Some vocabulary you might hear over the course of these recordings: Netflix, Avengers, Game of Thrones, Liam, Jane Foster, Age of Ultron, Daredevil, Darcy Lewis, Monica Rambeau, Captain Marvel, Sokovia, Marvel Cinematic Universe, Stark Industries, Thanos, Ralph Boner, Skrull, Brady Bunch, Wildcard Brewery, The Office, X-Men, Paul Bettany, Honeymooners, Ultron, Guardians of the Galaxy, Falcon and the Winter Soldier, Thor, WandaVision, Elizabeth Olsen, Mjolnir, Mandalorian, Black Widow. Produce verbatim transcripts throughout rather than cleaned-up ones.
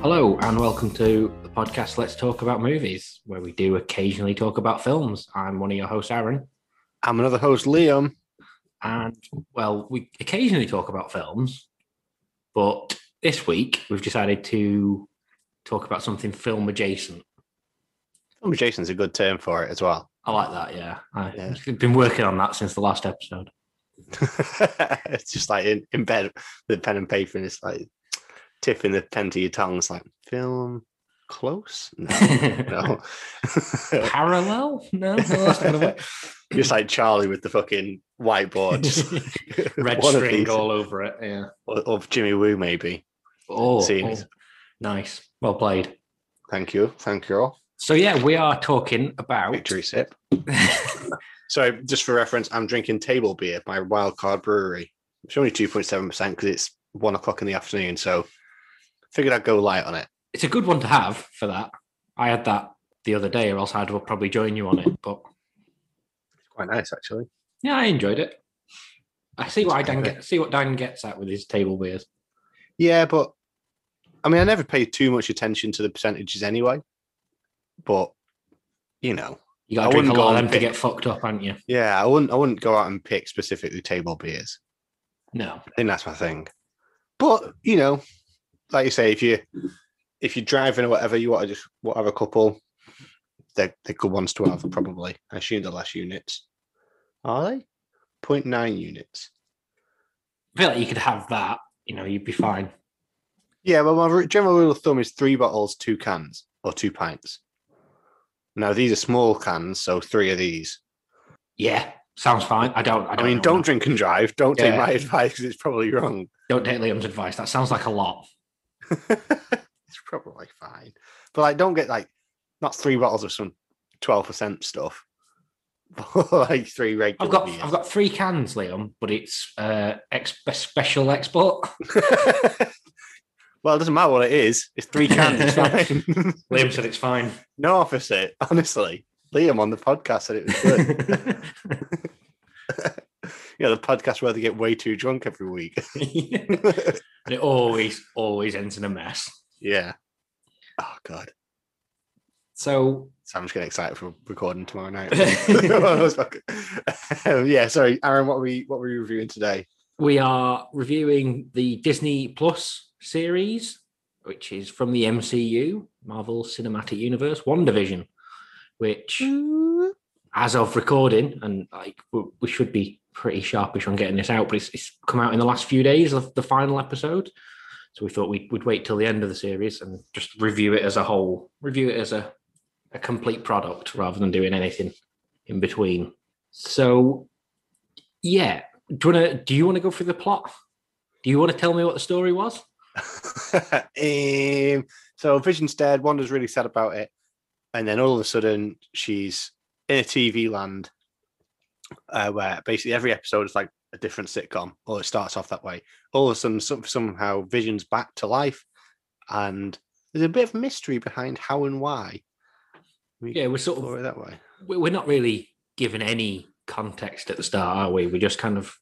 Hello and welcome to the podcast Let's Talk About Movies, where we do occasionally talk about films. I'm one of your hosts, Aaron. I'm another host, Liam. And, well, we occasionally talk about films, but this week we've decided to talk about something film adjacent. Film adjacent is a good term for it as well. I like that, yeah. I've yeah. been working on that since the last episode. It's just like in, in bed with pen and paper, and it's like tipping the pen to your tongue. It's like, film close? No. no. Parallel? No. no Just like Charlie with the fucking whiteboard. Just red string all over it, yeah. Or, or Jimmy Woo, maybe. Oh, oh, nice. Well played. Thank you. Thank you all. So, yeah, we are talking about... Victory sip. So, just for reference, I'm drinking Table Beer by Wildcard Brewery. It's only two point seven percent because it's one o'clock in the afternoon, so figured I'd go light on it. It's a good one to have for that. I had that the other day, or else I'd probably join you on it, but it's quite nice actually. Yeah, I enjoyed it. I see what I Dan get, see what Dan gets at with his table beers. Yeah, but I mean, I never paid too much attention to the percentages anyway. But you know, you gotta I drink a lot of them pick, to get fucked up, aren't you? Yeah, I wouldn't I wouldn't go out and pick specifically table beers. No. I think that's my thing. But, you know, like you say, if you if you're driving or whatever, you want to just what have a couple. They're, they're good ones to have, probably. I assume they're less units. Are they? zero point nine units. I feel like you could have that. You know, you'd be fine. Yeah, well, my general rule of thumb is three bottles, two cans, or two pints. Now, these are small cans, so three of these. Yeah. Sounds fine. I don't. I, don't I mean, don't drink and drive. Don't yeah. take my advice because it's probably wrong. Don't take Liam's advice. That sounds like a lot. It's probably fine, but like, don't get like not three bottles of some twelve percent stuff. Like three regular. I've got beers. I've got three cans, Liam, but it's uh, ex- special export. Well, it doesn't matter what it is. It's three cans. It's fine. Liam said it's fine. No, opposite. Honestly. Liam on the podcast said it was good. You know, the podcast where they get way too drunk every week. And it always, always ends in a mess. Yeah. Oh, God. So... so I'm just getting excited for recording tomorrow night. um, yeah, sorry. Aaron, what are we, what were we reviewing today? We are reviewing the Disney Plus series, which is from the M C U, Marvel Cinematic Universe, WandaVision. Which, as of recording, and like we should be pretty sharpish on getting this out, but it's, it's come out in the last few days of the final episode. So we thought we'd, we'd wait till the end of the series and just review it as a whole, review it as a, a complete product rather than doing anything in between. So, yeah, do you want to do you want to go through the plot? Do you want to tell me what the story was? um, so Vision's dead. Wanda's really sad about it. And then all of a sudden, she's in a T V land uh, where basically every episode is like a different sitcom, or it starts off that way. All of a sudden, some, somehow Vision's back to life, and there's a bit of mystery behind how and why. We yeah, we're sort of that way. We're not really given any context at the start, are we? We just kind of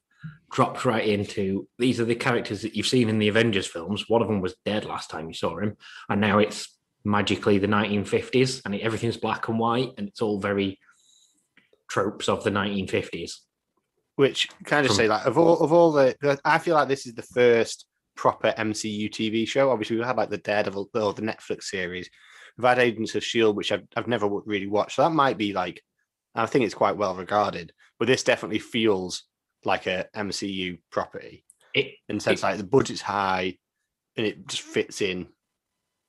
dropped right into these are the characters that you've seen in the Avengers films. One of them was dead last time you saw him, and now it's magically the nineteen fifties, and everything's black and white, and it's all very tropes of the nineteen fifties. Which, can I just From, say, like, of all of all the, I feel like this is the first proper M C U T V show. Obviously, we've had like the Daredevil or the Netflix series. We've had Agents of S H I E L D, which I've I've never really watched. So that might be like, I think it's quite well regarded, but this definitely feels like a M C U property. It, in the sense, it, like the budget's high, and it just fits in.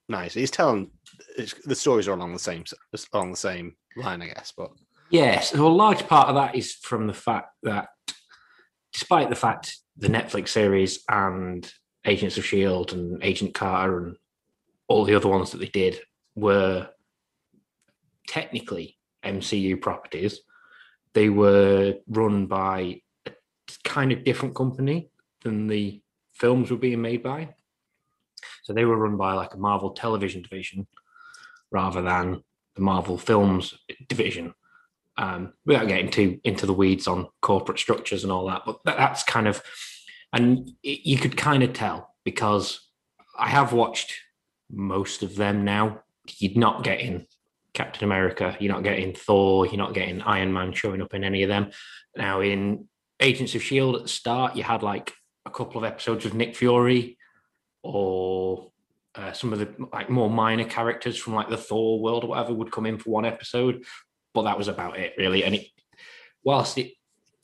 Nice. He's telling it's, the stories are along the same along the same line, I guess. But yes, well, a large part of that is from the fact that, despite the fact the Netflix series and Agents of S H I E L D and Agent Carter and all the other ones that they did were technically M C U properties, they were run by a kind of different company than the films were being made by. So they were run by like a Marvel television division rather than the Marvel films division. Um, without getting too into the weeds on corporate structures and all that, but that's kind of, and you could kind of tell because I have watched most of them now. You're not getting Captain America, you're not getting Thor, you're not getting Iron Man showing up in any of them. Now, in Agents of S H I E L D at the start, you had like a couple of episodes of Nick Fury or uh, some of the like more minor characters from like the Thor world or whatever would come in for one episode, but that was about it really. And it, whilst it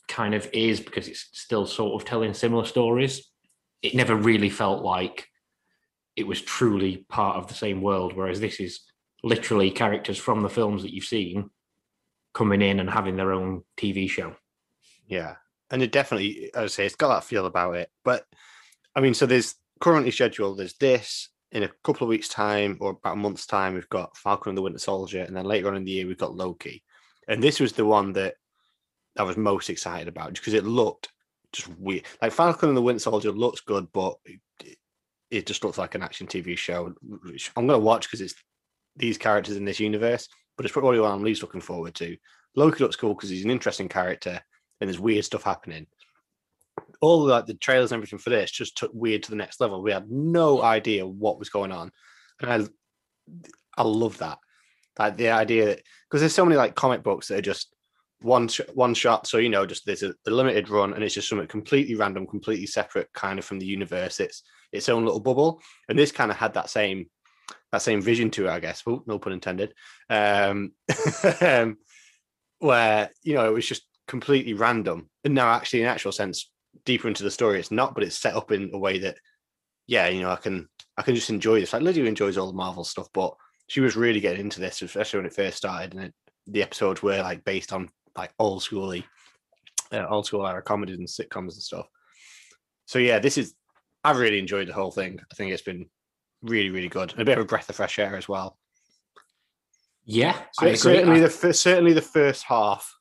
kind of is, because it's still sort of telling similar stories, it never really felt like it was truly part of the same world, whereas this is literally characters from the films that you've seen coming in and having their own T V show. Yeah, and it definitely, I would say, it's got that feel about it. But, I mean, so there's currently scheduled, there's this, in a couple of weeks' time, or about a month's time, we've got Falcon and the Winter Soldier, and then later on in the year, we've got Loki. And this was the one that I was most excited about, because it looked just weird. Like, Falcon and the Winter Soldier looks good, but it, it just looks like an action T V show, which I'm going to watch because it's these characters in this universe, but it's probably what I'm least looking forward to. Loki looks cool because he's an interesting character and there's weird stuff happening. All like the trailers and everything for this just took weird to the next level. We had no idea what was going on. And I I love that. Like the idea that, because there's so many like comic books that are just one one shot. So, you know, just there's a, a limited run and it's just something completely random, completely separate kind of from the universe. It's its own little bubble. And this kind of had that same that same vision to it, I guess. Ooh, no pun intended. Um, um, where, you know, it was just completely random. And now actually, in actual sense, deeper into the story, it's not, but it's set up in a way that, yeah, you know, I can I can just enjoy this. Like, Lydia enjoys all the Marvel stuff, but she was really getting into this, especially when it first started. And it, the episodes were, like, based on, like, old-schooly, uh, old-school era comedies and sitcoms and stuff. So, yeah, this is... I've really enjoyed the whole thing. I think it's been really, really good. And a bit of a breath of fresh air as well. Yeah, so I agree. Certainly, I... the f- certainly the first half.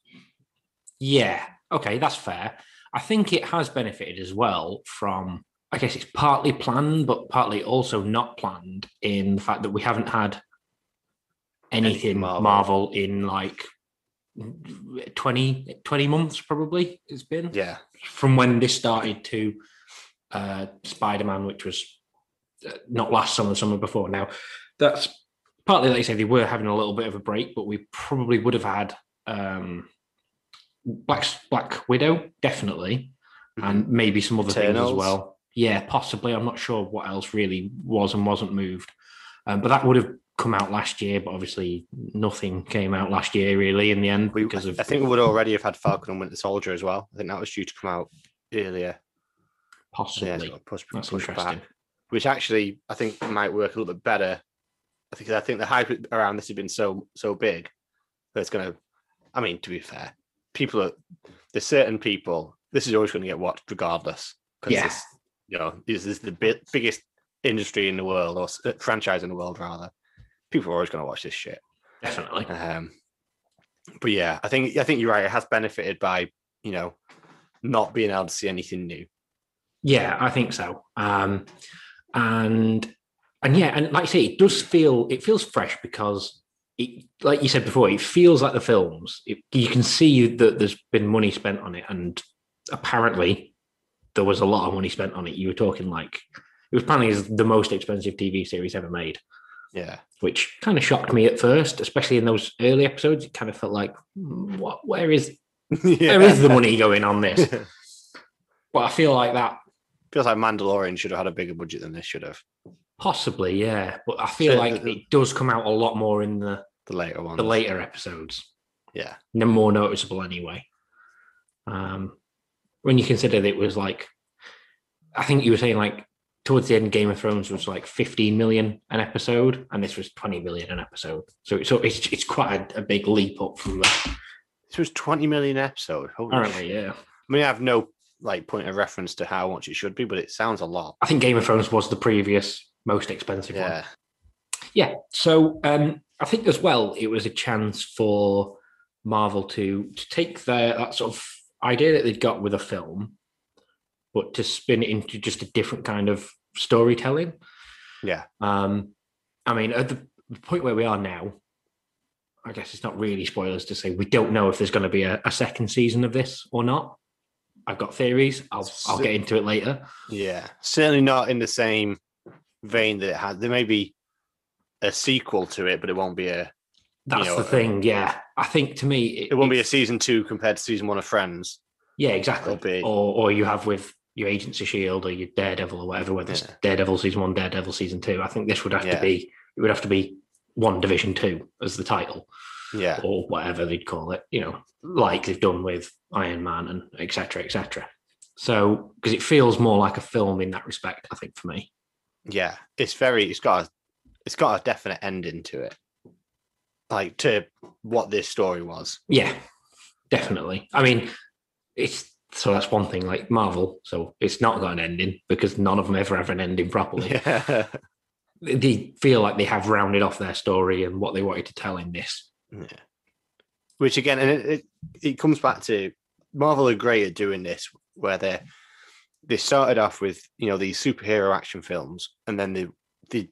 Yeah, okay, that's fair. I think it has benefited as well from, I guess it's partly planned, but partly also not planned in the fact that we haven't had anything, anything Marvel. Marvel in like twenty, twenty months probably it's been. Yeah. From when this started to... Uh, Spider-Man, which was uh, not last summer, summer before. Now, that's partly, like you say, they were having a little bit of a break, but we probably would have had um, Black Black Widow, definitely, mm-hmm. and maybe some other Eternals. Things as well. Yeah, possibly. I'm not sure what else really was and wasn't moved. Um, but that would have come out last year, but obviously nothing came out last year, really, in the end. We, because of, I think we would already have had Falcon and Winter Soldier as well. I think that was due to come out earlier. Possibly. Yeah, sort of push, push, push back, which actually I think might work a little bit better. I think I think the hype around this has been so so big that it's going to. I mean, to be fair, people are there's certain people. This is always going to get watched regardless. Yeah. This, you know, this is the big, biggest industry in the world, or franchise in the world rather. People are always going to watch this shit. Definitely. Um, but yeah, I think I think you're right. It has benefited by, you know, not being able to see anything new. Yeah, I think so. Um, and and yeah, and like I say, it does feel it feels fresh because it, like you said before, it feels like the films. It, you can see that there's been money spent on it, and apparently there was a lot of money spent on it. You were talking like it was apparently the most expensive T V series ever made. Yeah, which kind of shocked me at first, especially in those early episodes. It kind of felt like, what? Where is yeah. where is the money going on this? But I feel like that. Feels like Mandalorian should have had a bigger budget than this should have. Possibly, yeah. But I feel so, like the, it does come out a lot more in the, the later ones. The later episodes. Yeah. No more noticeable anyway. Um, when you consider that it was like, I think you were saying like towards the end Game of Thrones was like fifteen million an episode and this was twenty million an episode. So, so it's it's quite a, a big leap up from that. This was twenty million an episode. Holy Apparently, shit. yeah. I mean, I have no... like point of reference to how much it should be, but it sounds a lot. I think Game of Thrones was the previous most expensive yeah. one. Yeah. So um, I think as well, it was a chance for Marvel to, to take their that sort of idea that they'd got with a film, but to spin it into just a different kind of storytelling. Yeah. Um, I mean, at the point where we are now, I guess it's not really spoilers to say we don't know if there's going to be a, a second season of this or not. I've got theories. I'll I'll get into it later. Yeah, certainly not in the same vein that it had. There may be a sequel to it, but it won't be a... That's you know, the thing, yeah. I think to me... It, it won't be a season two compared to season one of Friends. Yeah, exactly. Be, or or you have with your Agents of S H I E L D or your Daredevil or whatever, whether it's yeah. Daredevil season one, Daredevil season two. I think this would have yeah. to be... It would have to be WandaVision two as the title. Yeah. Or whatever they'd call it, you know, like they've done with Iron Man and et cetera, et cetera. So, because it feels more like a film in that respect, I think, for me. Yeah, it's very... It's got a, it's got a definite ending to it. Like, to what this story was. Yeah, definitely. I mean, it's... So that's one thing, like Marvel. So it's not got an ending because none of them ever have an ending properly. Yeah. They feel like they have rounded off their story and what they wanted to tell in this. Yeah. Which again, and it, it, it comes back to Marvel are great at doing this, where they they started off with, you know, these superhero action films, and then they they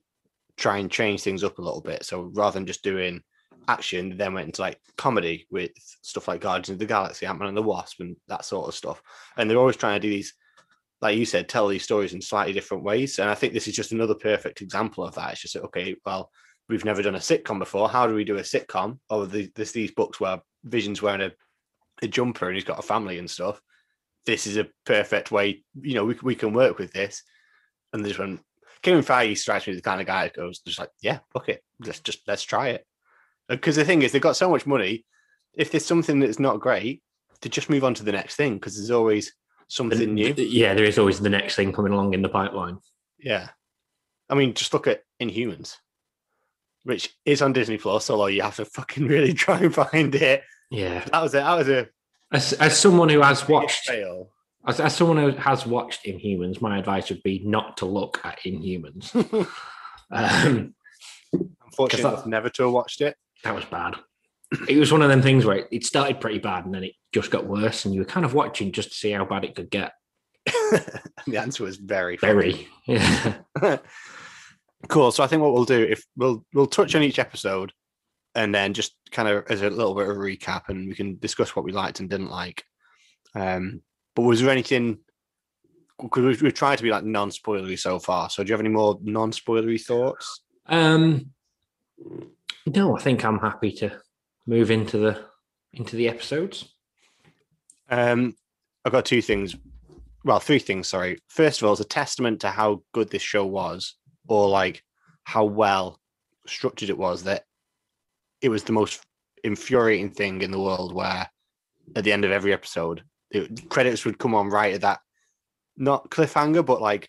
try and change things up a little bit. So rather than just doing action, then went into like comedy with stuff like Guardians of the Galaxy, Ant-Man and the Wasp, and that sort of stuff. And they're always trying to do these, like you said, tell these stories in slightly different ways. And I think this is just another perfect example of that. It's just, okay, well, we've never done a sitcom before. How do we do a sitcom? Oh, there's these books where Vision's wearing a, a jumper and he's got a family and stuff. This is a perfect way, you know, we, we can work with this. And this one, Kevin Feige strikes me as the kind of guy that goes, just like, yeah, fuck it. Let's just, let's try it. Because the thing is, they've got so much money. If there's something that's not great, to just move on to the next thing, because there's always something new. Yeah, there is always the next thing coming along in the pipeline. Yeah. I mean, just look at Inhumans, which is on Disney Plus, although you have to fucking really try and find it. Yeah. That was a... That was a as, as someone who has watched... As, as someone who has watched Inhumans, my advice would be not to look at Inhumans. um, Unfortunately, I've never to have watched it. That was bad. It was one of them things where it started pretty bad and then it just got worse and you were kind of watching just to see how bad it could get. The answer was very, very. Yeah. Cool. So I think what we'll do, if we'll we'll touch on each episode and then just kind of as a little bit of a recap, and we can discuss what we liked and didn't like. Um, but was there anything? Because we've, we've tried to be like non-spoilery so far. So do you have any more non-spoilery thoughts? Um. No, I think I'm happy to move into the into the episodes. Um, I've got two things. Well, three things, sorry. First of all, it's a testament to how good this show was, or like how well structured it was, that it was the most infuriating thing in the world where at the end of every episode, it, credits would come on right at that, not cliffhanger, but like,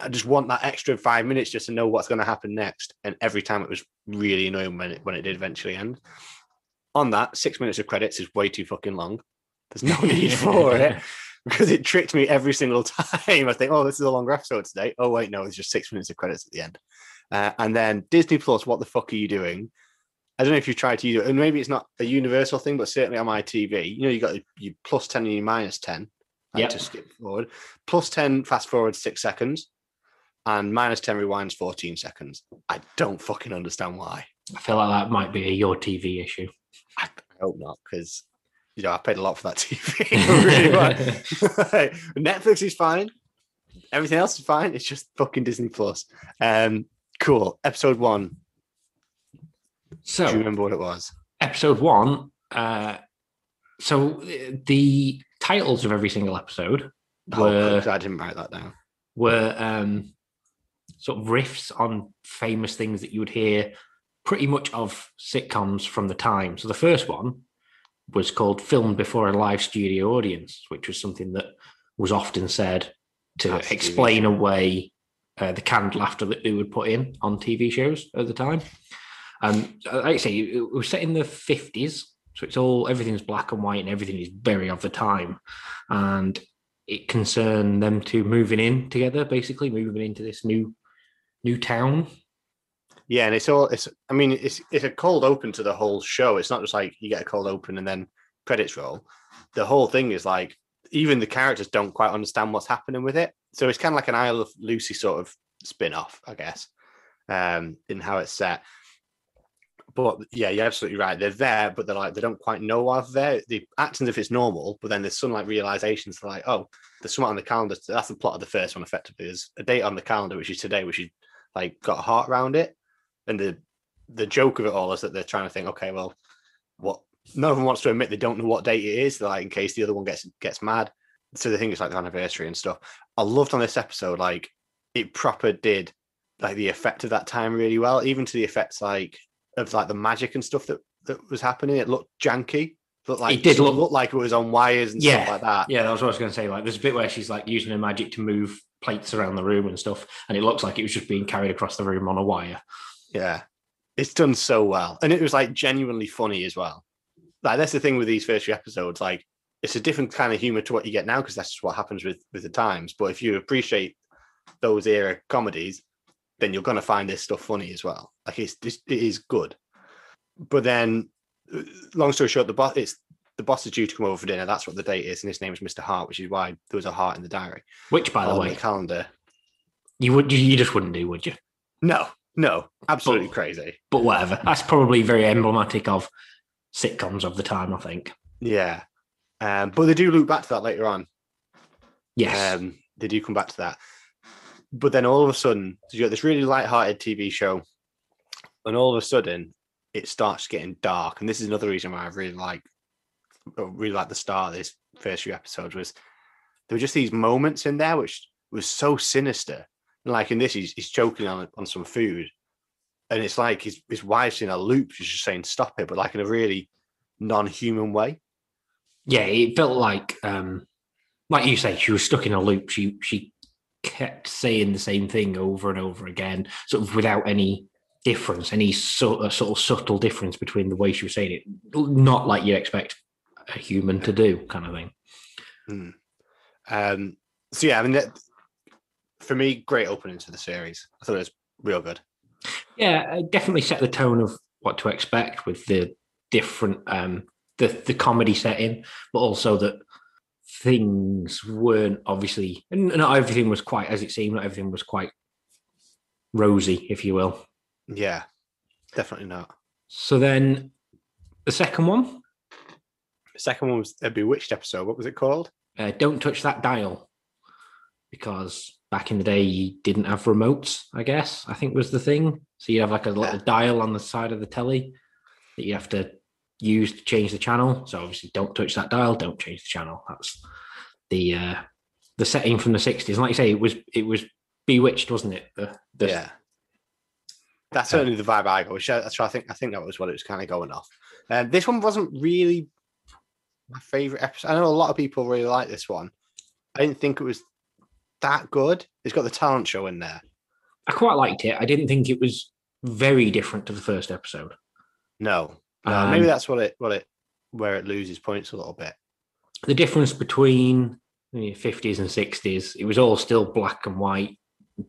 I just want that extra five minutes just to know what's going to happen next. And every time it was really annoying when it, when it did eventually end. On that, six minutes of credits is way too fucking long. There's no need for it, because it tricked me every single time. I think, oh, this is a longer episode today. Oh, wait, no, it's just six minutes of credits at the end. Uh, and then Disney Plus, what the fuck are you doing? I don't know if you've tried to use it, and maybe it's not a universal thing, but certainly on my T V, you know, you got your plus ten and your minus ten. Like, yeah, to skip forward. Plus ten fast forward six seconds and minus ten rewinds fourteen seconds. I don't fucking understand why. I feel like that might be a your T V issue. I hope not, because, you know, I paid a lot for that T V. Really. Right. Netflix is fine. Everything else is fine. It's just fucking Disney Plus. Um, cool. Episode one. So, do you remember what it was? Episode one. Uh, so the... titles of every single episode were... Oh, I didn't write that down. Were um, sort of riffs on famous things that you would hear pretty much of sitcoms from the time. So the first one was called Filmed Before a Live Studio Audience, which was something that was often said to That's explain T V. Away uh, the canned laughter that they would put in on T V shows at the time. Um, like I say, it was set in the fifties. So it's all, everything's black and white and everything is very of the time. And it concerned them two moving in together, basically moving into this new, new town. Yeah. And it's all, it's, I mean, it's, it's a cold open to the whole show. It's not just like you get a cold open and then credits roll. The whole thing is like, even the characters don't quite understand what's happening with it. So it's kind of like an Isle of Lucy sort of spin off, I guess, um, in how it's set. But yeah, you're absolutely right. They're there, but they're like, they don't quite know why they're there. They act as if it's normal, but then there's some like realizations that, like, oh, there's something on the calendar. That's the plot of the first one, effectively. There's a date on the calendar, which is today, which is like got a heart around it. And the the joke of it all is that they're trying to think, okay, well, what? None of them wants to admit they don't know what date it is, like in case the other one gets gets mad. So they think it's like the anniversary and stuff. I loved on this episode, like it proper did like the effect of that time really well, even to the effects like of like the magic and stuff that, that was happening. It looked janky. Looked like it did look, look like it was on wires and yeah, stuff like that. Yeah, that was what I was going to say. Like there's a bit where she's like using her magic to move plates around the room and stuff, and it looks like it was just being carried across the room on a wire. Yeah, it's done so well, and it was like genuinely funny as well. Like that's the thing with these first few episodes, like it's a different kind of humor to what you get now because that's just what happens with with the times. But if you appreciate those era comedies, then you're going to find this stuff funny as well. Like it's, it is good. But then, long story short, the boss it's the boss is due to come over for dinner. That's what the date is, and his name is Mister Hart, which is why there was a heart in the diary. Which, by the way, the calendar, you would you just wouldn't do, would you? No, no, absolutely but, crazy. But whatever. That's probably very emblematic of sitcoms of the time, I think. Yeah. Um, but they do loop back to that later on. Yes. Um, they do come back to that. But then all of a sudden, you got this really light-hearted T V show, and all of a sudden, it starts getting dark. And this is another reason why I really like, really like the start of this first few episodes was there were just these moments in there which was so sinister. And like in this, he's, he's choking on on some food. And it's like his, his wife's in a loop. She's just saying, stop it, but like in a really non-human way. Yeah, it felt like, um, like you say, she was stuck in a loop. She she kept saying the same thing over and over again, sort of without any difference, any sort of, sort of subtle difference between the way she was saying it. Not like you'd expect a human to do kind of thing. Mm. Um, so, yeah, I mean, that, for me, great opening to the series. I thought it was real good. Yeah, it definitely set the tone of what to expect with the different, um, the the comedy setting, but also that things weren't obviously, and not everything was quite as it seemed. Not everything was quite rosy, if you will. Yeah, definitely not. So then, the second one, the second one was a Bewitched episode. What was it called? Uh, Don't Touch That Dial, because back in the day, you didn't have remotes, I guess, I think was the thing. So you'd have like a little yeah. dial on the side of the telly that you have to use to change the channel. So obviously don't touch that dial, don't change the channel. That's the uh, the setting from the sixties. And like you say, it was it was Bewitched, wasn't it? The, the, yeah. That's uh, certainly the vibe I got, which I, so I, think, I think that was what it was kind of going off. Um, this one wasn't really my favourite episode. I know a lot of people really like this one. I didn't think it was that good. It's got the talent show in there. I quite liked it. I didn't think it was very different to the first episode. No, no um, maybe that's what it, what it, where it loses points a little bit. The difference between the fifties and sixties, it was all still black and white,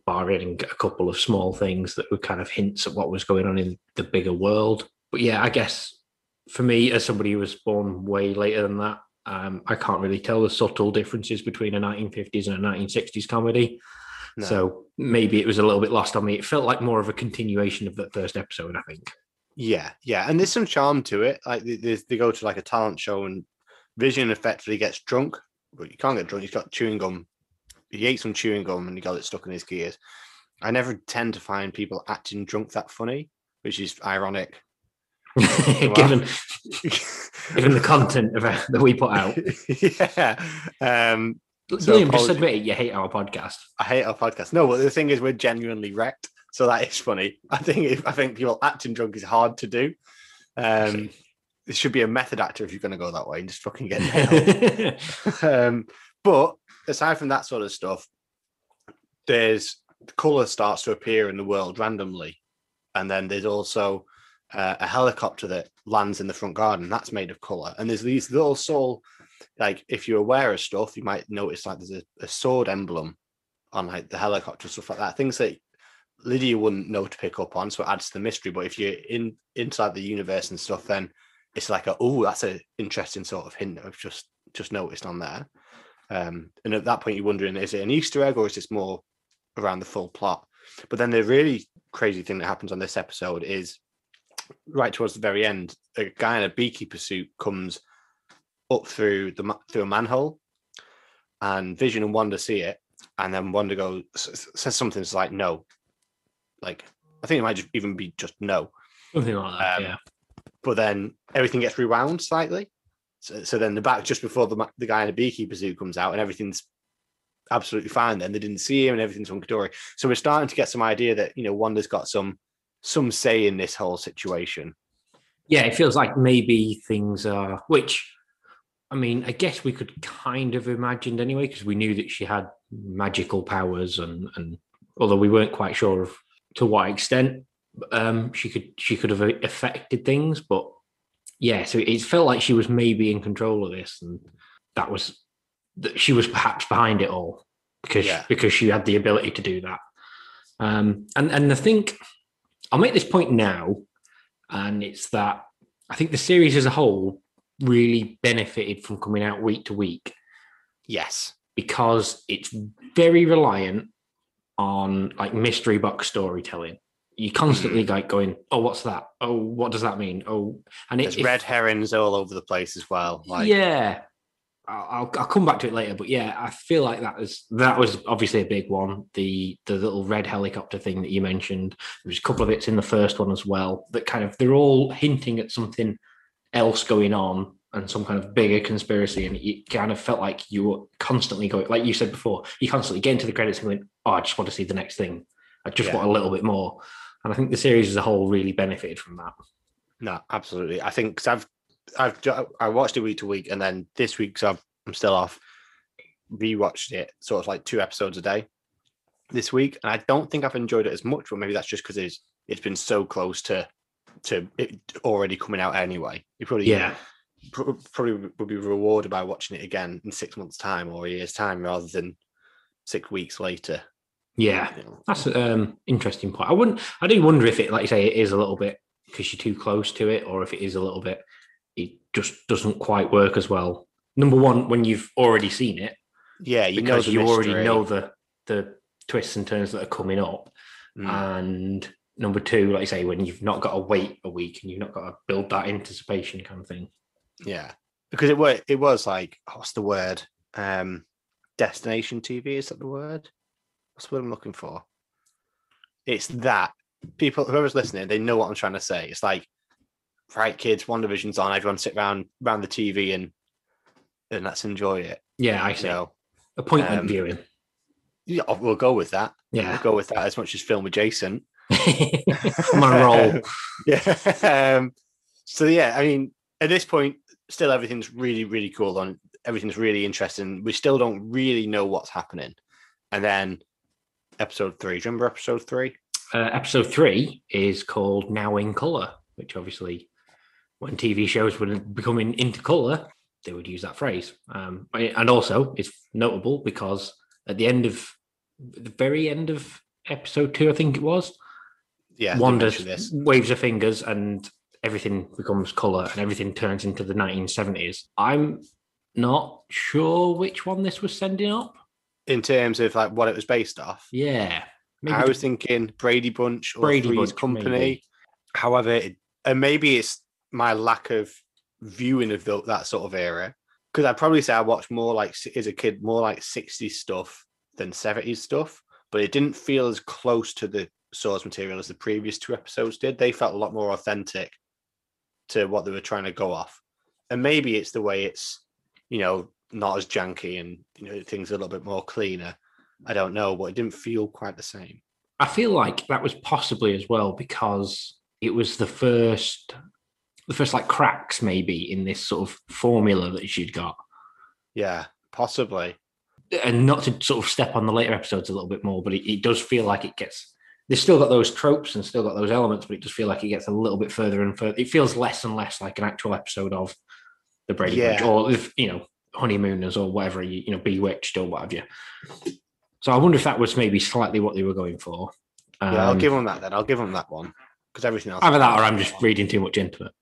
barring a couple of small things that were kind of hints at what was going on in the bigger world. But yeah, I guess for me, as somebody who was born way later than that, Um, I can't really tell the subtle differences between a nineteen fifties and a nineteen sixties comedy. No. So maybe it was a little bit lost on me. It felt like more of a continuation of that first episode, I think. Yeah, yeah. And there's some charm to it. Like they, they go to like a talent show and Vision effectively gets drunk. But you can't get drunk. He's got chewing gum. He ate some chewing gum and he got it stuck in his gears. I never tend to find people acting drunk that funny, which is ironic. given given the content of, uh, that we put out. Yeah. Um, so Liam, just admit it, you hate our podcast. I hate our podcast. No, but the thing is we're genuinely wrecked, so that is funny. I think if, I think people acting drunk is hard to do. Um, it should be a method actor if you're going to go that way and just fucking get nailed. um, but aside from that sort of stuff, there's colour starts to appear in the world randomly, and then there's also Uh, a helicopter that lands in the front garden that's made of color, and there's these little soul, like if you're aware of stuff you might notice like there's a, a sword emblem on like the helicopter, stuff like that, things that Lydia wouldn't know to pick up on, so it adds to the mystery. But if you're in inside the universe and stuff, then it's like a oh that's an interesting sort of hint that I've just just noticed on there, um and at that point you're wondering, is it an Easter egg or is this more around the full plot? But then the really crazy thing that happens on this episode is right towards the very end, a guy in a beekeeper suit comes up through the through a manhole, and Vision and Wanda see it, and then Wanda goes says something that's like no, like I think it might just even be just no, Something like that, um, yeah. But then everything gets rewound slightly. So, so then the back just before the the guy in the beekeeper suit comes out and everything's absolutely fine then. They didn't see him and everything's hunky-dory. So we're starting to get some idea that, you know, Wanda's got some some say in this whole situation. Yeah, it feels like maybe things are, which, I mean, I guess we could kind of imagined anyway, because we knew that she had magical powers and, and although we weren't quite sure of to what extent um, she could she could have affected things. But yeah, so it felt like she was maybe in control of this, and that was that she was perhaps behind it all because yeah. because she had the ability to do that. Um, and and I think I'll make this point now, and it's that I think the series as a whole really benefited from coming out week to week. Yes, because it's very reliant on like mystery box storytelling. You constantly like going, oh, what's that? Oh, what does that mean? Oh, and it's red herrings all over the place as well. Like, yeah, I'll, I'll come back to it later, but yeah, I feel like that was that was obviously a big one. The the little red helicopter thing that you mentioned. There's a couple of bits in the first one as well that kind of they're all hinting at something else going on and some kind of bigger conspiracy. And it kind of felt like you were constantly going, like you said before, you constantly get into the credits and going, oh, I just want to see the next thing. I just yeah. want a little bit more. And I think the series as a whole really benefited from that. No, absolutely. I think because I've, I've, I watched it week to week, and then this week, because I'm still off, rewatched it sort of like two episodes a day this week. And I don't think I've enjoyed it as much, but maybe that's just because it's, it's been so close to to it already coming out anyway. You probably, yeah. probably would be rewarded by watching it again in six months' time or a year's time rather than six weeks later. Yeah, that's an um, interesting point. I wouldn't. I do wonder if it, like you say, it is a little bit because you're too close to it, or if it is a little bit, it just doesn't quite work as well. Number one, when you've already seen it, yeah, you because know you mystery. already know the the twists and turns that are coming up. Mm. And number two, like you say, when you've not got to wait a week and you've not got to build that anticipation kind of thing. Yeah, because it was it was like oh, what's the word? Um, destination T V, is that the word? That's what I'm looking for. It's that people, whoever's listening, they know what I'm trying to say. It's like, right, kids, WandaVision's on. Everyone sit round round the T V and and let's enjoy it. Yeah, I see. So, appointment um, viewing. Yeah, we'll go with that. Yeah, we'll go with that as much as film adjacent. I'm on a roll. yeah. Um, so yeah, I mean, at this point, still everything's really, really cool. On everything's really interesting. We still don't really know what's happening, and then. Episode three. Do you remember episode three? Uh, episode three is called Now in Colour, which obviously when T V shows were becoming into colour, they would use that phrase. Um, and also it's notable because at the end of the very end of episode two, I think it was, yeah, Wanda waves her fingers and everything becomes colour and everything turns into the nineteen seventies. I'm not sure which one this was sending up. In terms of like what it was based off, yeah, maybe I was thinking Brady Bunch or Brady Bunch Company. Maybe. However, it, and maybe it's my lack of viewing of the, that sort of era, because I'd probably say I watched more like as a kid more like sixties stuff than seventies stuff, but it didn't feel as close to the source material as the previous two episodes did. They felt a lot more authentic to what they were trying to go off, and maybe it's the way it's, you know, not as janky and, you know, things a little bit more cleaner. I don't know, but it didn't feel quite the same. I feel like that was possibly as well because it was the first, the first like cracks maybe in this sort of formula that she'd got. Yeah, possibly. And not to sort of step on the later episodes a little bit more, but it, it does feel like it gets, they've still got those tropes and still got those elements, but it does feel like it gets a little bit further and further. It feels less and less like an actual episode of the Brady Bunch, yeah. or, if, you know, Honeymooners or whatever, you, you know, Bewitched or what have you. So I wonder if that was maybe slightly what they were going for. Um, yeah, I'll give them that then. I'll give them that one because everything else. Either that or I'm just reading too much into it.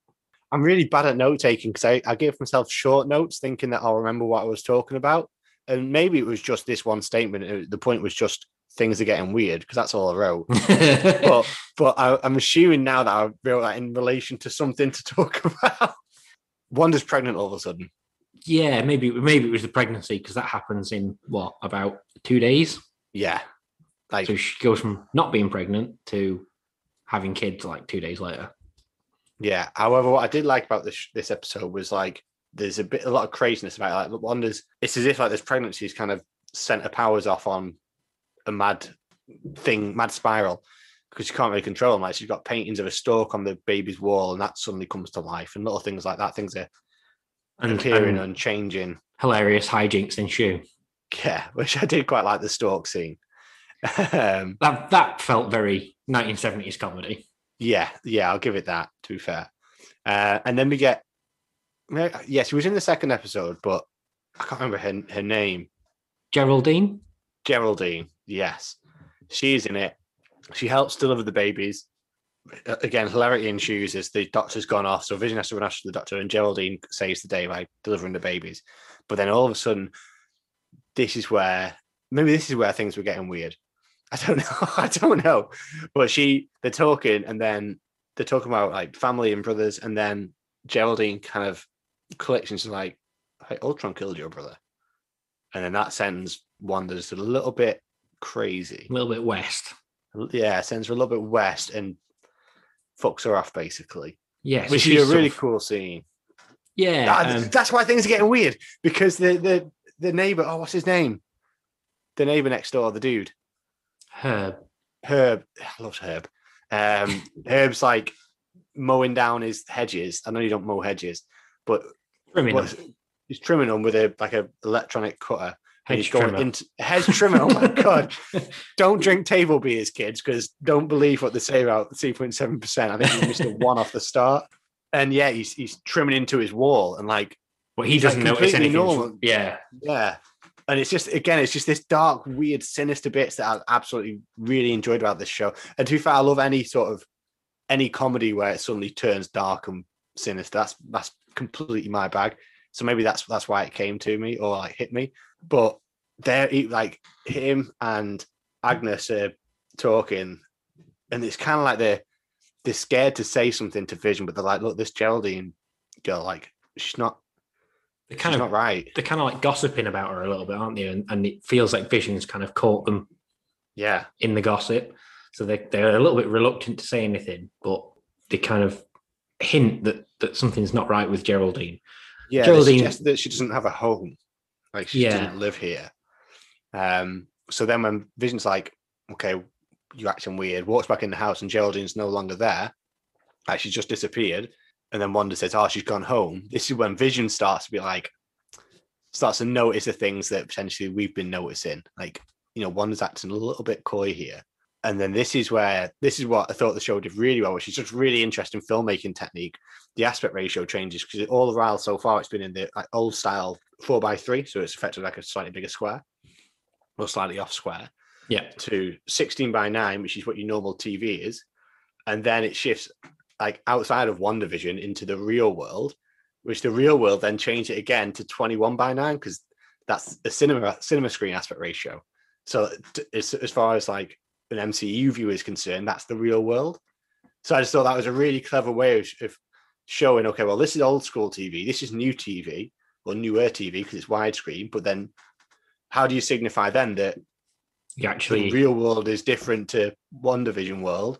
I'm really bad at note taking because I, I give myself short notes thinking that I'll remember what I was talking about. And maybe it was just this one statement. The point was just things are getting weird because that's all I wrote. but but I, I'm assuming now that I wrote that in relation to something to talk about. Wanda's pregnant all of a sudden. Yeah, maybe maybe it was the pregnancy because that happens in what, about two days? Yeah, like, so she goes from not being pregnant to having kids like two days later. Yeah. However, what I did like about this this episode was like there's a bit a lot of craziness about it. Like Wanda's, it's as if like this pregnancy's kind of sent her powers off on a mad thing, mad spiral, because she can't really control them. Like she's got paintings of a stork on the baby's wall, and that suddenly comes to life, and little things like that. Things are and, appearing and, and changing. Hilarious hijinks ensue. Yeah, which I did quite like the stork scene. um, that that felt very nineteen seventies comedy. Yeah, yeah, I'll give it that. To be fair, uh, and then we get yeah, she was in the second episode, but I can't remember her her name. Geraldine. Geraldine. Yes, she's in it. She helps deliver the babies. Again, hilarity ensues as the doctor's gone off. So Vision has to run after the doctor, and Geraldine saves the day by delivering the babies. But then all of a sudden, this is where maybe this is where things were getting weird. I don't know. I don't know. But she, they're talking, and then they're talking about like family and brothers, and then Geraldine kind of clicks and she's like, "Hey, Ultron killed your brother," and then that sends Wanda's a little bit crazy, a little bit west. Yeah, sends her a little bit west and fucks her off, basically. Yes. Which is a really cool scene. Yeah. That, um, that's why things are getting weird, because the the the neighbour, oh, what's his name? The neighbour next door, the dude. Herb. Herb. I love Herb. Um, Herb's like mowing down his hedges. I know you don't mow hedges, but... Trimming what, them. He's trimming them with a like an electronic cutter. Hedge trimmer. Into, hedge trimmer. Oh my god! Don't drink table beers, kids, because don't believe what they say about three point seven percent. I think you missed a one off the start. And yeah, he's he's trimming into his wall, and like, well, he doesn't like notice anything. Normal. Yeah, yeah. And it's just again, it's just this dark, weird, sinister bits that I absolutely really enjoyed about this show. And to be fair, I love any sort of any comedy where it suddenly turns dark and sinister. That's that's completely my bag. So maybe that's that's why it came to me or like hit me. But there, like him and Agnes are talking, and it's kind of like they're they're scared to say something to Vision, but they're like, "Look, this Geraldine girl, like she's not, they're kind she's of not right." They're kind of like gossiping about her a little bit, aren't they? And, and it feels like Vision's kind of caught them, yeah, in the gossip. So they they're a little bit reluctant to say anything, but they kind of hint that that something's not right with Geraldine. Yeah, Geraldine suggests that she doesn't have a home. Like she yeah. didn't live here. Um, so then when Vision's like, okay, you're acting weird, walks back in the house and Geraldine's no longer there. Like she's just disappeared. And then Wanda says, oh, she's gone home. This is when Vision starts to be like, starts to notice the things that potentially we've been noticing. Like, you know, Wanda's acting a little bit coy here. And then this is where, this is what I thought the show did really well, which is just really interesting filmmaking technique. The aspect ratio changes because all the while so far it's been in the like, old style four by three. So it's effectively like a slightly bigger square or slightly off square. Yeah. To sixteen by nine, which is what your normal T V is. And then it shifts like outside of WandaVision into the real world, which the real world then changed it again to twenty-one by nine because that's a cinema, cinema screen aspect ratio. So it's, as far as like, an M C U view is concerned, that's the real world. So I just thought that was a really clever way of, of showing, okay, well, this is old school T V, this is new T V or newer T V because it's widescreen, but then how do you signify then that you actually the real world is different to WandaVision world?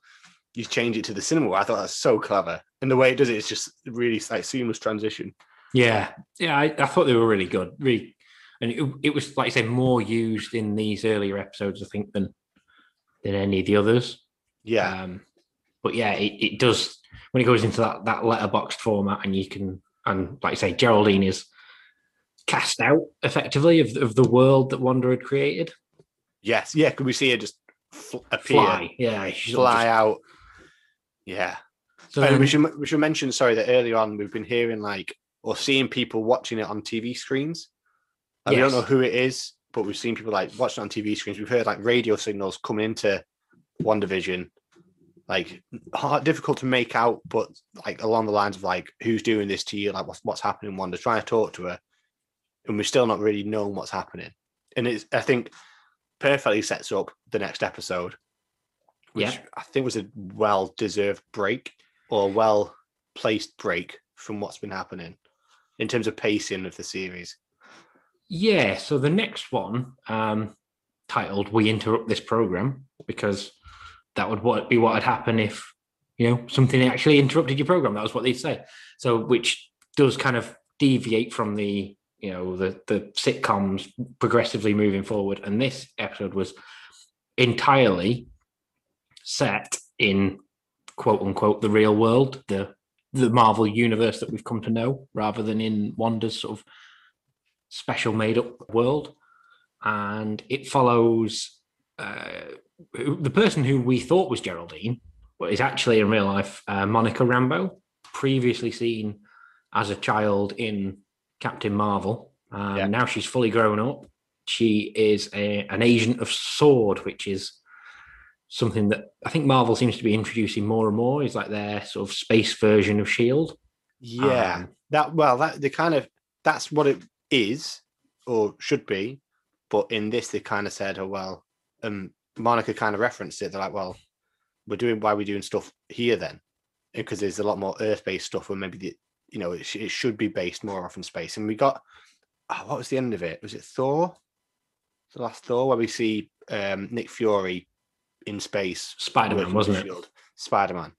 You change it to the cinema world. I thought that's so clever, and the way it does it is just really like seamless transition. Yeah, yeah, I, I thought they were really good, really, and it, it was like I say more used in these earlier episodes, I think, than than any of the others. Yeah. Um, but yeah, it, it does, when it goes into that, that letterboxed format and you can, and like I say, Geraldine is cast out effectively of, of the world that Wanda had created. Yes. Yeah. Could we see her just fl- appear? Fly. Yeah. Fly just... out. Yeah. So then... we, should, we should mention, sorry, that earlier on we've been hearing like, or seeing people watching it on T V screens. Like, yes. We don't know who it is, but we've seen people like watching it on T V screens. We've heard like radio signals coming into WandaVision, like hard, difficult to make out, but like along the lines of like, who's doing this to you? Like what's, what's happening, Wanda? Trying to talk to her. And we're still not really knowing what's happening. And it's, I think, perfectly sets up the next episode, which yeah. I think was a well-deserved break or well-placed break from what's been happening in terms of pacing of the series. Yeah, so the next one, um, titled We Interrupt This Program, because that would be what had happened if You know, something actually interrupted your program. That was what they say. So, which does kind of deviate from the, you know, the the sitcoms progressively moving forward. And this episode was entirely set in quote unquote the real world, the the Marvel universe that we've come to know, rather than in Wanda's sort of special made up world. And it follows uh, the person who we thought was Geraldine, but is actually in real life uh, Monica Rambeau, previously seen as a child in Captain Marvel. Um, yeah. Now she's fully grown up. She is a, an agent of S W O R D, which is something that I think Marvel seems to be introducing more and more. Is like their sort of space version of S H I E L D. Yeah, um, that well, that they kind of that's what it is or should be. But in this, they kind of said, "Oh well," um, Monica kind of referenced it. They're like, "Well, we're doing why we're doing stuff here then, because there's a lot more Earth-based stuff, and maybe the, you know it, sh- it should be based more off in space." And we got oh, what was the end of it? Was it Thor? The last Thor, where we see um, Nick Fury in space. Spider-Man, wasn't it? Spider-Man.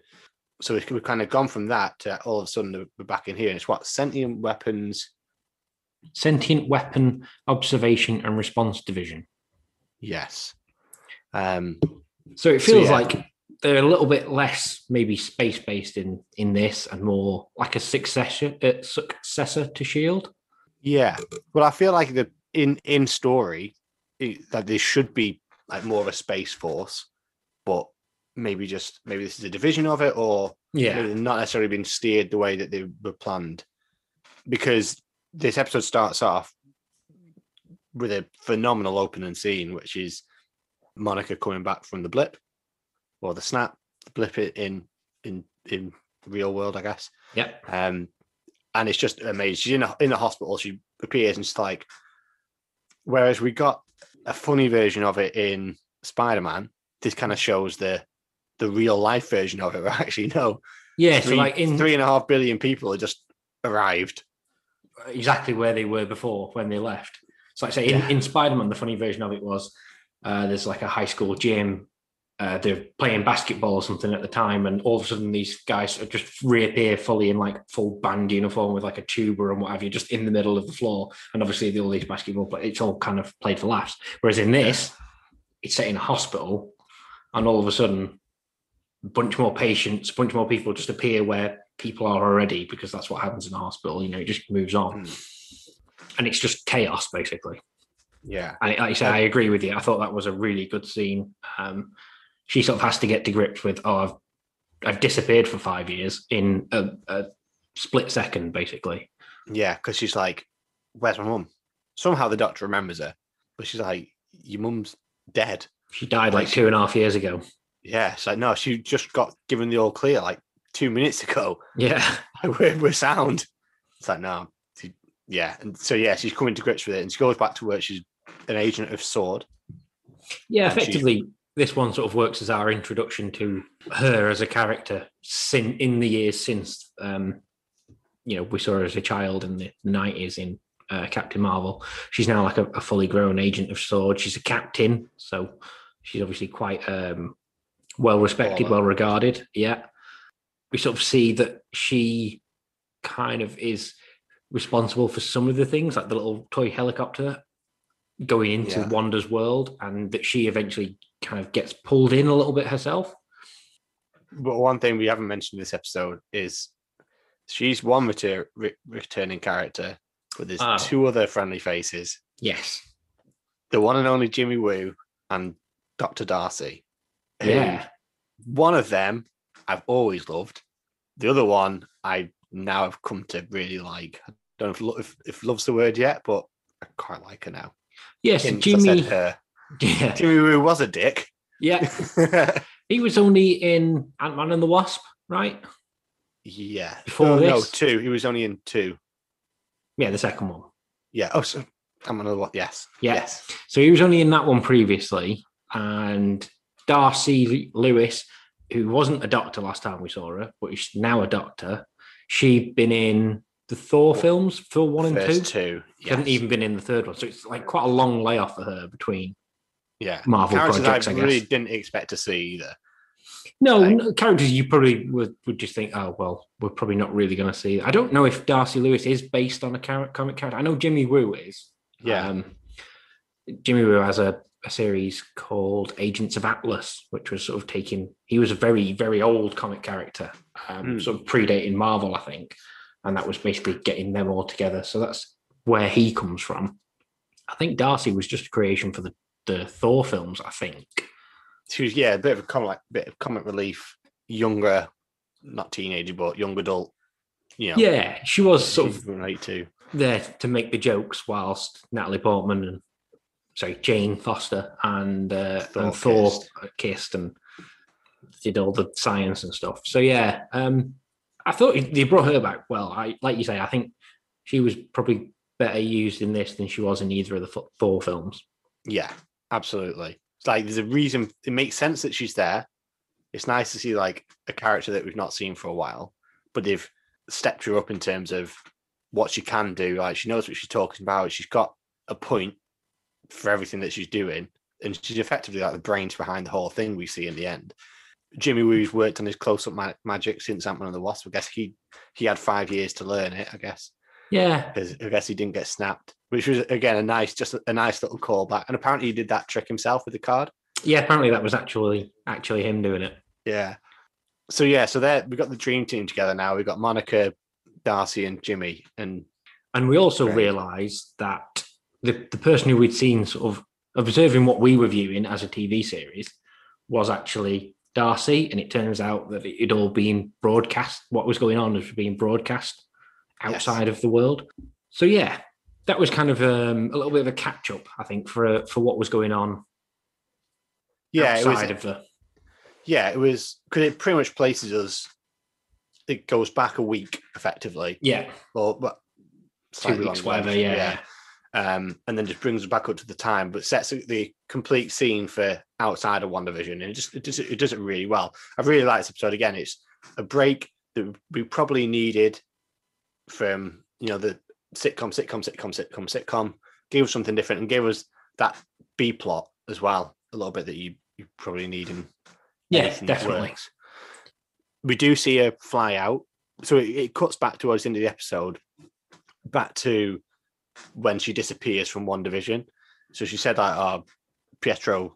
So we've kind of gone from that to all of a sudden we're back in here, and it's what sentient weapons. Sentient Weapon Observation and Response Division. Yes. Um, so it feels so, yeah. like they're a little bit less maybe space-based in, in this and more like a successor uh, successor to S H I E L D. Yeah. Well, I feel like the in, in story it, that there should be like more of a space force, but maybe just maybe this is a division of it or yeah. maybe not necessarily been steered the way that they were planned. Because this episode starts off with a phenomenal opening scene, which is Monica coming back from the blip or the snap, the blip in in in the real world, I guess. Yeah. Um, and it's just amazing. She's in a, in the hospital. She appears and she's like, whereas we got a funny version of it in Spider-Man, this kind of shows the the real life version of it. Where actually, no. Yeah. Three, so like in three and a half billion people have just arrived. Exactly where they were before when they left. So, like I say, in, yeah. in Spider-Man, the funny version of it was uh, there's like a high school gym. Uh, they're playing basketball or something at the time, and all of a sudden these guys just reappear fully in like full band uniform with like a tuba and what have you, just in the middle of the floor. And obviously, all these basketball players, it's all kind of played for laughs. Whereas in this, it's set in a hospital, and all of a sudden, a bunch more patients, a bunch more people just appear where people are already, because that's what happens in the hospital. You know, it just moves on. Mm. And it's just chaos, basically. Yeah. And like you say, I agree with you. I thought that was a really good scene. Um, she sort of has to get to grips with, oh, I've, I've disappeared for five years in a, a split second, basically. Yeah, because she's like, where's my mum? Somehow the doctor remembers her, but she's like, your mum's dead. She died like, like two and a half years ago. Yeah, it's like, no, she just got given the all clear, like, two minutes ago. Yeah. We're, we're sound. It's like, no. She, yeah. And so, yeah, she's coming to grips with it and she goes back to work. She's an agent of S W O R D. Yeah, effectively, she, this one sort of works as our introduction to her as a character sin, in the years since, um, you know, we saw her as a child in the nineties in uh, Captain Marvel. She's now like a, a fully grown agent of S W O R D. She's a captain. So she's obviously quite um, well-respected, well-regarded. Yeah. We sort of see that she kind of is responsible for some of the things, like the little toy helicopter going into yeah. Wanda's world, and that she eventually kind of gets pulled in a little bit herself. But one thing we haven't mentioned in this episode is she's one retur- re- returning character, but there's oh. two other friendly faces. Yes. The one and only Jimmy Woo and Doctor Darcy. Yeah. One of them I've always loved. The other one I now have come to really like. I don't know if, lo- if, if love's the word yet, but I quite like her now. Yes, Since Jimmy. I said her. Yeah. Jimmy Woo was a dick. Yeah. He was only in Ant-Man and the Wasp, right? Yeah. Before oh, this? No, two. He was only in two. Yeah, the second one. Yeah. Oh, so Ant-Man and the Wasp. Yes. Yeah. Yes. So he was only in that one previously. And Darcy Lewis, who wasn't a doctor last time we saw her, but is now a doctor. She'd been in the Thor films, Thor one First and two. two yes. She hadn't even been in the third one, so it's like quite a long layoff for her between yeah Marvel projects. I, I guess. Really didn't expect to see either. No, like, no characters you probably would, would just think, oh, well, we're probably not really going to see that. I don't know if Darcy Lewis is based on a comic character. I know Jimmy Woo is. Yeah. Um, Jimmy Woo has a, a series called Agents of Atlas, which was sort of taking... He was a very, very old comic character, um, mm. sort of predating Marvel, I think. And that was basically getting them all together. So that's where he comes from. I think Darcy was just a creation for the, the Thor films, I think. She was, yeah, a bit of a comic, like, bit of comic relief, younger, not teenager, but young adult. You know, yeah, she was sort of right too. There to make the jokes whilst Natalie Portman and, sorry, Jane Foster and, uh, Thor, and Thor kissed. kissed and did all the science and stuff. So, yeah, um, I thought they brought her back well. I Like you say, I think she was probably better used in this than she was in either of the Thor films. Yeah, absolutely. It's like there's a reason. It makes sense that she's there. It's nice to see like a character that we've not seen for a while, but they've stepped her up in terms of what she can do. Like she knows what she's talking about. She's got a point for everything that she's doing, and she's effectively like the brains behind the whole thing we see in the end. Jimmy Woo's worked on his close-up ma- magic since Ant-Man and the Wasp. I guess he he had five years to learn it. I guess. Yeah. Because I guess he didn't get snapped, which was again a nice, just a nice little callback. And apparently he did that trick himself with the card. Yeah, apparently that was actually actually him doing it. Yeah. So yeah, so there we've got the dream team together now. We've got Monica, Darcy, and Jimmy, and and we also realised that the the person who we'd seen sort of observing what we were viewing as a T V series was actually Darcy, and it turns out that it had all been broadcast. What was going on was being broadcast outside yes. of the world. So yeah, that was kind of um, a little bit of a catch up, I think, for uh, for what was going on. Yeah, outside it was, of the. Yeah, it was because it pretty much places us. It goes back a week, effectively. Yeah. Well, but two weeks, whatever. Yeah. yeah. Um, and then just brings us back up to the time, but sets the complete scene for outside of WandaVision, and it just it does it, it does it really well. I really like this episode. Again, it's a break that we probably needed. From you know the sitcom, sitcom, sitcom, sitcom, sitcom, gave us something different and gave us that B plot as well, a little bit that you, you probably need. And yeah, definitely. We do see a fly out, so it, it cuts back towards the end of the episode, back to when she disappears from WandaVision. So she said like, "Oh, Pietro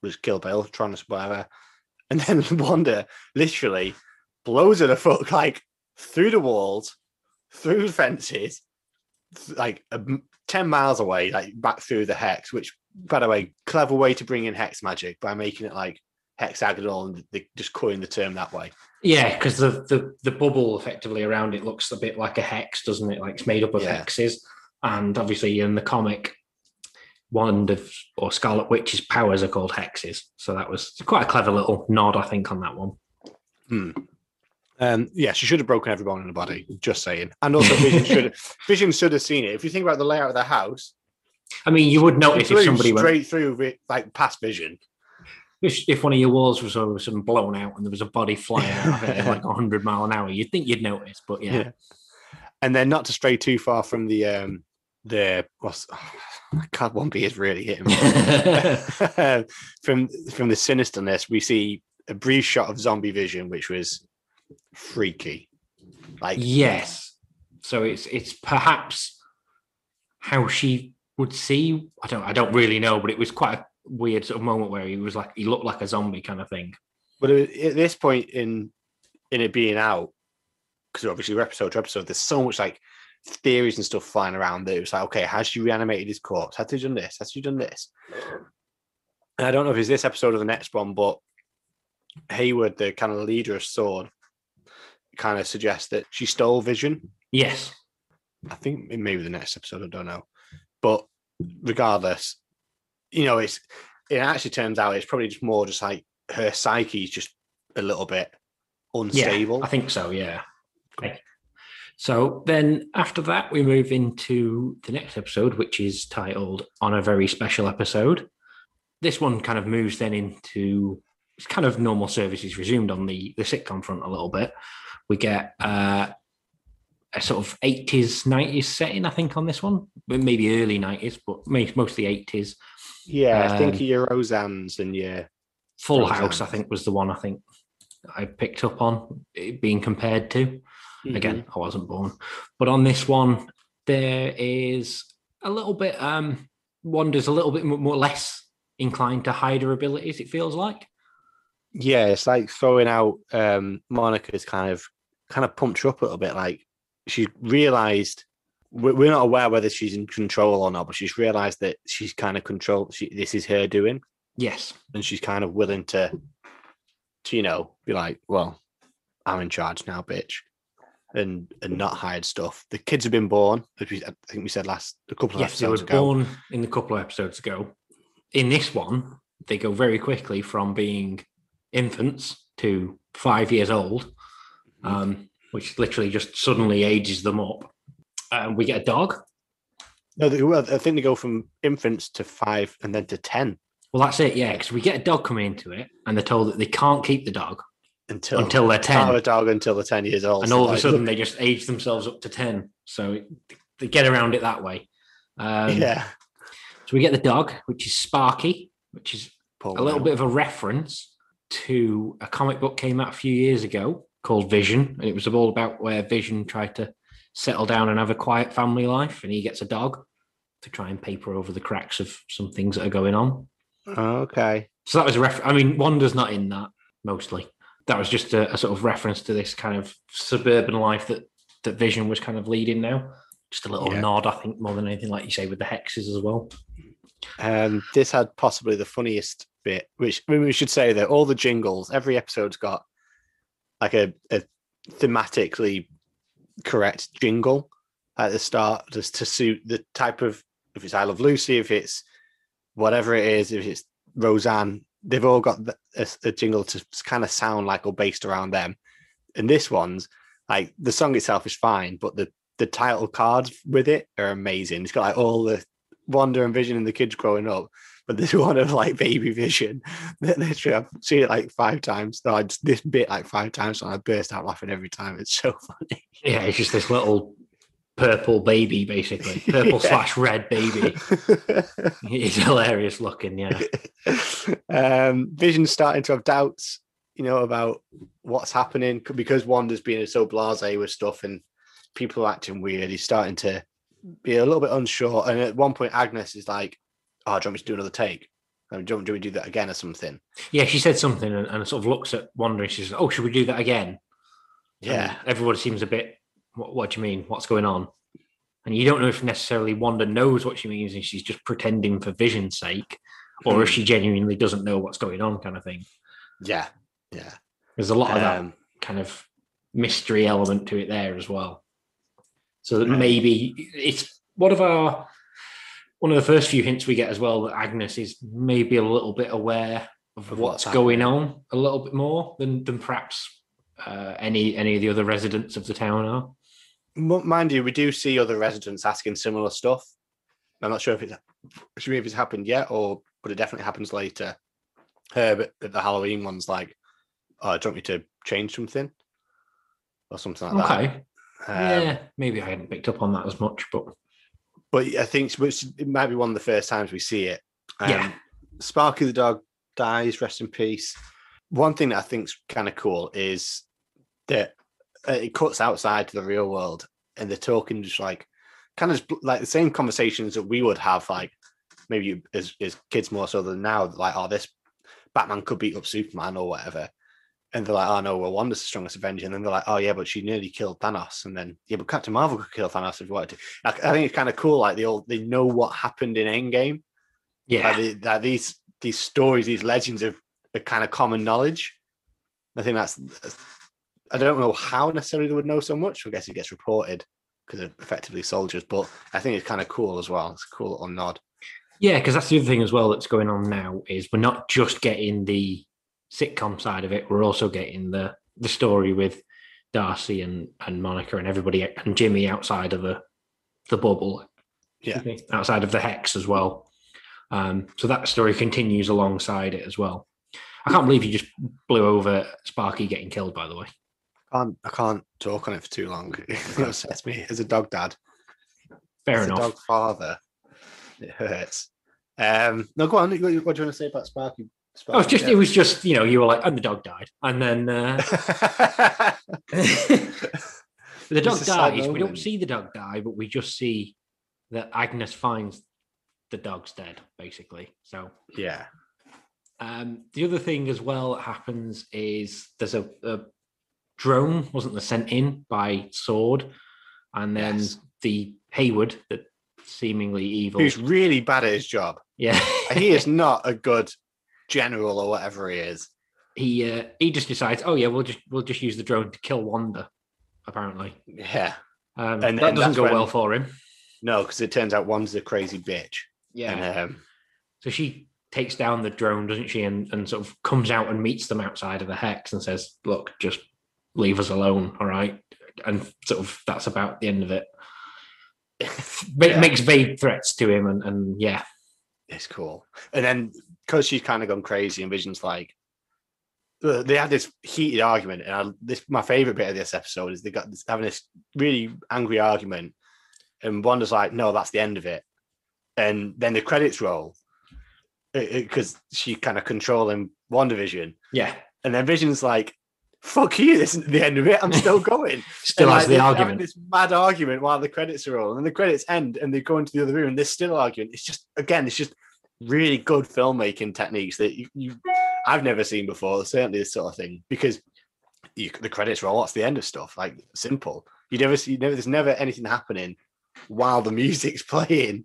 was killed by Ultron or whatever," and then Wanda literally blows her the fuck like through the walls. Through fences, like um, ten miles away, like back through the hex. Which, by the way, clever way to bring in hex magic by making it like hexagonal, and they just coin the term that way. Yeah, because the, the the bubble effectively around it looks a bit like a hex, doesn't it? Like it's made up of yeah. hexes, and obviously in the comic, Wanda or Scarlet Witch's powers are called hexes. So that was quite a clever little nod, I think, on that one. Hmm. Um, yeah, she should have broken every bone in the body, just saying. And also Vision should have, Vision should have seen it. If you think about the layout of the house... I mean, you would notice if somebody went... straight through, like, past Vision. If, if one of your walls was all of a sudden blown out and there was a body flying out of it at like one hundred mile an hour, you'd think you'd notice, but yeah. yeah. And then not to stray too far from the... Um, the what's, oh, my God, one B is really hitting me. from, from the sinisterness, we see a brief shot of zombie Vision, which was... freaky, like yes. So it's it's perhaps how she would see. I don't I don't really know, but it was quite a weird sort of moment where he was like he looked like a zombie kind of thing. But at this point in in it being out, because obviously episode to episode, there's so much like theories and stuff flying around that it was like, okay, has she reanimated his corpse? Has she done this? Has she done this? And I don't know if it's this episode or the next one, but Hayward, the kind of leader of SWORD, kind of suggests that she stole Vision. Yes. I think maybe the next episode, I don't know. But regardless, you know, it's it actually turns out it's probably just more just like her psyche is just a little bit unstable. Yeah, I think so, yeah. Okay. So then after that, we move into the next episode, which is titled On a Very Special Episode. This one kind of moves then into... it's kind of normal services resumed on the, the sitcom front a little bit. We get uh, a sort of eighties, nineties setting, I think, on this one. Maybe early nineties, but mostly eighties. Yeah, um, I think your Roseanne's and your... Full Roseanne's. House, I think, was the one, I think. I picked up on it being compared to. Mm-hmm. Again, I wasn't born. But on this one, there is a little bit, um, Wanda's a little bit more less inclined to hide her abilities, it feels like. Yeah, it's like throwing out um, Monica's kind of kind of pumped her up a little bit. Like she's realised, we're not aware whether she's in control or not, but she's realised that she's kind of controlled. She, this is her doing. Yes. And she's kind of willing to, to, you know, be like, well, I'm in charge now, bitch. And and not hide stuff. The kids have been born, as we, I think we said last, a couple of yes, episodes ago. Yes, they were ago. born in a couple of episodes ago. In this one, they go very quickly from being infants to five years old, um, which literally just suddenly ages them up. And uh, we get a dog. No, they, well, I think they go from infants to five and then to ten. Well, that's it, yeah, because we get a dog coming into it and they're told that they can't keep the dog until, until they're ten. Can't have a dog until they're ten years old. And all so of like, a sudden, look. They just age themselves up to ten. So it, they get around it that way. Um, yeah. So we get the dog, which is Sparky, which is Paul a little man. bit of a reference to a comic book came out a few years ago called Vision. And it was all about where Vision tried to settle down and have a quiet family life, and he gets a dog to try and paper over the cracks of some things that are going on. Okay. So that was a reference. I mean, Wanda's not in that, mostly. That was just a, a sort of reference to this kind of suburban life that, that Vision was kind of leading now. Just a little yeah. nod, I think, more than anything, like you say, with the hexes as well. Um, this had possibly the funniest bit, which I mean, we should say that all the jingles, every episode's got like a, a thematically correct jingle at the start, just to suit the type of, if it's I Love Lucy, if it's whatever it is, if it's Roseanne, they've all got a, a jingle to kind of sound like or based around them. And this one's like the song itself is fine, but the the title cards with it are amazing. It's got like all the Wanda and Vision and the kids growing up, but this one of like baby Vision. Literally, I've seen it like five times. No, I just, this bit like five times, and I burst out laughing every time. It's so funny. Yeah, it's just this little purple baby, basically purple yeah. slash red baby. It's hilarious looking. Yeah. Um, Vision's starting to have doubts, you know, about what's happening because Wanda's being so blasé with stuff and people are acting weird. He's starting to be a little bit unsure. And at one point, Agnes is like, oh, do you want me to do another take? I mean, do, you want, do we do that again or something? Yeah, she said something and, and sort of looks at Wanda and she says, oh, should we do that again? Yeah. And everybody seems a bit, what, what do you mean? What's going on? And you don't know if necessarily Wanda knows what she means and she's just pretending for Vision's sake, or if she genuinely doesn't know what's going on kind of thing. Yeah, yeah. There's a lot of um, that kind of mystery element to it there as well. So that maybe it's one of our, one of the first few hints we get as well that Agnes is maybe a little bit aware of what's, what's going on a little bit more than than perhaps uh, any any of the other residents of the town are. Mind you, we do see other residents asking similar stuff. I'm not sure if it's, should we if it's happened yet, or but it definitely happens later. Uh, but the Halloween one's like, oh, do you want me to change something or something like okay. that? Okay. Um, yeah, maybe I hadn't picked up on that as much, but but I think it might be one of the first times we see it. Um, yeah, Sparky the dog dies, rest in peace. One thing that I think's kind of cool is that it cuts outside to the real world, and they're talking just like kind of like the same conversations that we would have, like maybe as, as kids more so than now, like oh, this Batman could beat up Superman or whatever. And they're like, oh, no, well, Wanda's the strongest Avenger. And then they're like, oh, yeah, but she nearly killed Thanos. And then, yeah, but Captain Marvel could kill Thanos if you wanted to. I, I think it's kind of cool. Like, they all they know what happened in Endgame. Yeah. Like they, that these these stories, these legends are, are kind of common knowledge. I think that's, I don't know how necessarily they would know so much. I guess it gets reported because they're effectively soldiers. But I think it's kind of cool as well. It's a cool little nod. Yeah, because that's the other thing as well that's going on now is we're not just getting the sitcom side of it, we're also getting the the story with Darcy and and Monica and everybody and Jimmy outside of the the bubble, yeah, outside of the hex as well. Um, so that story continues alongside it as well. I can't believe you just blew over Sparky getting killed. By the way, I can't I can't talk on it for too long. It upsets me as a dog dad. Fair as enough. A dog father, it hurts. Um, no, go on. What do you want to say about Sparky? Spider-Man, oh, it's just, yeah. It was just, you know, you were like, and the dog died. And then uh, the dog dies. We don't see the dog die, but we just see that Agnes finds the dog's dead, basically. So, yeah. Um, the other thing as well that happens is there's a, a drone, wasn't there, sent in by SWORD. And then yes. the Hayward, the seemingly evil... Who's really bad at his job. Yeah. He is not a good general or whatever he is. He uh, he just decides, oh, yeah, we'll just we'll just use the drone to kill Wanda, apparently. Yeah. Um, and that doesn't go when, well for him. No, because it turns out Wanda's a crazy bitch. Yeah. And, um, so she takes down the drone, doesn't she, and, and sort of comes out and meets them outside of the Hex and says, look, just leave us alone, all right? And sort of that's about the end of it. Yeah. Makes vague threats to him, and, and yeah, it's cool. And then because she's kind of gone crazy, and Vision's like, they had this heated argument, and I, this my favorite bit of this episode is they got this, having this really angry argument, and Wanda's like, "No, that's the end of it." And then the credits roll because she kind of controlling WandaVision. Yeah, and then Vision's like, fuck you, this isn't the end of it, I'm still going. Still has like, the argument. This mad argument while the credits are rolling, and the credits end and they go into the other room and they're still arguing. It's just, again, it's just really good filmmaking techniques that you, you I've never seen before, certainly this sort of thing, because you, the credits roll, that's the end of stuff, like simple. You never see, you never, there's never anything happening while the music's playing.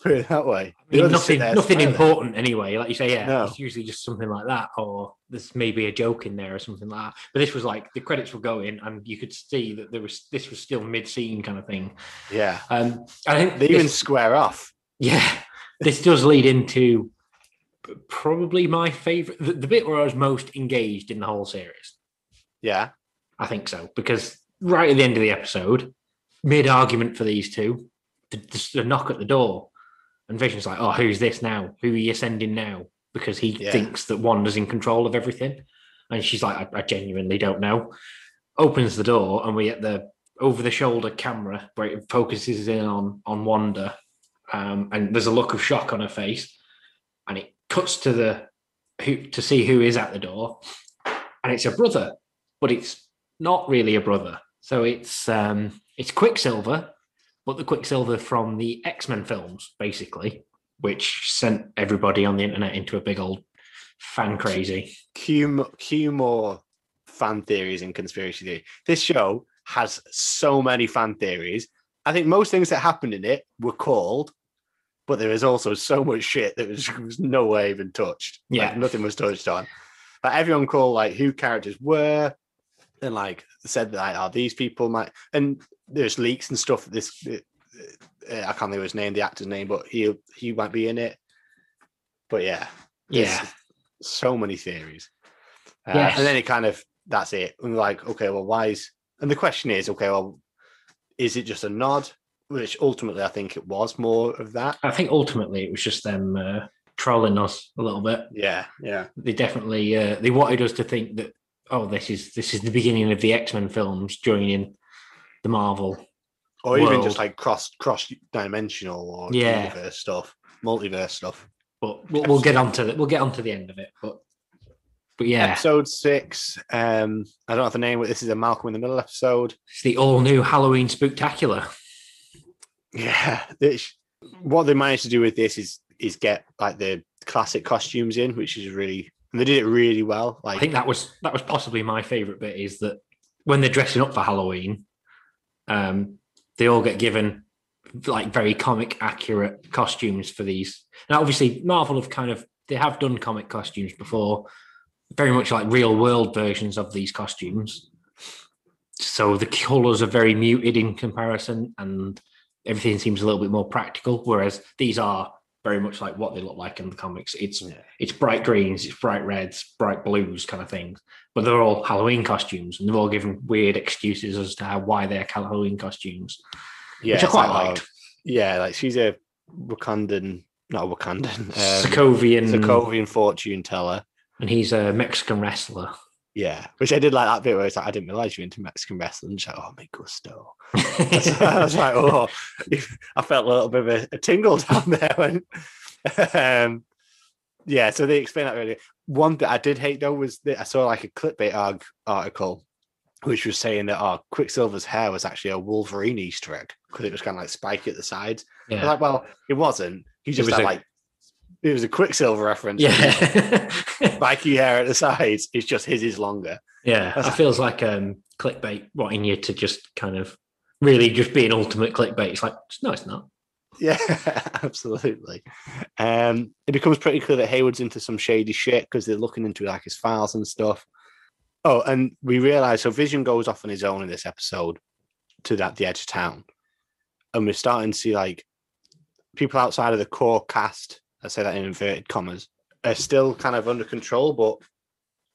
Put it that way. I mean, nothing nothing important anyway. Like you say, yeah, no. It's usually just something like that, or there's maybe a joke in there or something like that. But this was like the credits were going, and you could see that there was this was still mid-scene kind of thing. Yeah. Um, I think they this, even square off. Yeah. This does lead into probably my favorite, the, the bit where I was most engaged in the whole series. Yeah. I think so, because right at the end of the episode, mid-argument for these two, the, the knock at the door. And Vision's like, oh, who's this now? Who are you sending now? Because he yeah. thinks that Wanda's in control of everything. And she's like, I, I genuinely don't know. Opens the door, and we get the over-the-shoulder camera where it focuses in on, on Wanda. Um, and there's a look of shock on her face. And it cuts to the who, to see who is at the door. And it's a brother, but it's not really a brother. So it's um, it's Quicksilver. But the Quicksilver from the X-Men films, basically, which sent everybody on the internet into a big old fan crazy. Cue, cue more fan theories and conspiracy theory. This show has so many fan theories. I think most things that happened in it were called, but there is also so much shit that was, was no way even touched. Yeah. Like, nothing was touched on. But everyone called like who characters were, and like said that like, oh, these people might, and there's leaks and stuff. This uh, I can't think of his name, the actor's name, but he he might be in it. But yeah, yeah, so many theories. Uh, yes. And then it kind of that's it. And we're like, okay, well, why is? And the question is, okay, well, is it just a nod? Which ultimately, I think it was more of that. I think ultimately it was just them uh, trolling us a little bit. Yeah, yeah. They definitely uh, they wanted us to think that. Oh, this is this is the beginning of the X-Men films joining the Marvel, or world. Even just like cross cross dimensional or yeah. universe stuff, multiverse stuff. But we'll, we'll get onto the, we'll get onto the end of it. But but yeah, episode six. Um, I don't have the name, but this is a Malcolm in the Middle episode. It's the all new Halloween Spooktacular. Yeah, this, what they managed to do with this is is get like the classic costumes in, which is really. And they did it really well. Like, I think that was that was possibly my favourite bit is that when they're dressing up for Halloween, um, they all get given like very comic accurate costumes for these. Now, obviously, Marvel have kind of they have done comic costumes before, very much like real world versions of these costumes. So the colours are very muted in comparison, and everything seems a little bit more practical. Whereas these are. Very much like what they look like in the comics. It's yeah. it's bright greens, it's bright reds, bright blues kind of things. But they're all Halloween costumes, and they've all given weird excuses as to how why they're Halloween costumes, yeah, which I quite like, liked. Yeah, like she's a Wakandan, not a Wakandan, um, Sokovian, Sokovian fortune teller, and he's a Mexican wrestler. Yeah, which I did like that bit where it's like, I didn't realize you're into Mexican wrestling. She's like, oh, me gusto. I was like, oh, I felt a little bit of a, a tingle down there. When, um, Yeah, so they explained that earlier. One that I did hate, though, was that I saw like a clickbait article which was saying that oh, Quicksilver's hair was actually a Wolverine Easter egg because it was kind of like spiky at the sides. Yeah. Like, well, it wasn't. He just it had a, like, it was a Quicksilver reference. Yeah. Spiky hair at the sides. It's just his is longer. Yeah, that's it like, feels like um, clickbait wanting you to just kind of really just be an ultimate clickbait. It's like, no, it's not. Yeah, absolutely. Um, it becomes pretty clear that Hayward's into some shady shit because they're looking into like his files and stuff. Oh, and we realise, so Vision goes off on his own in this episode to that the edge of town. And we're starting to see like people outside of the core cast, I say that in inverted commas, are still kind of under control, but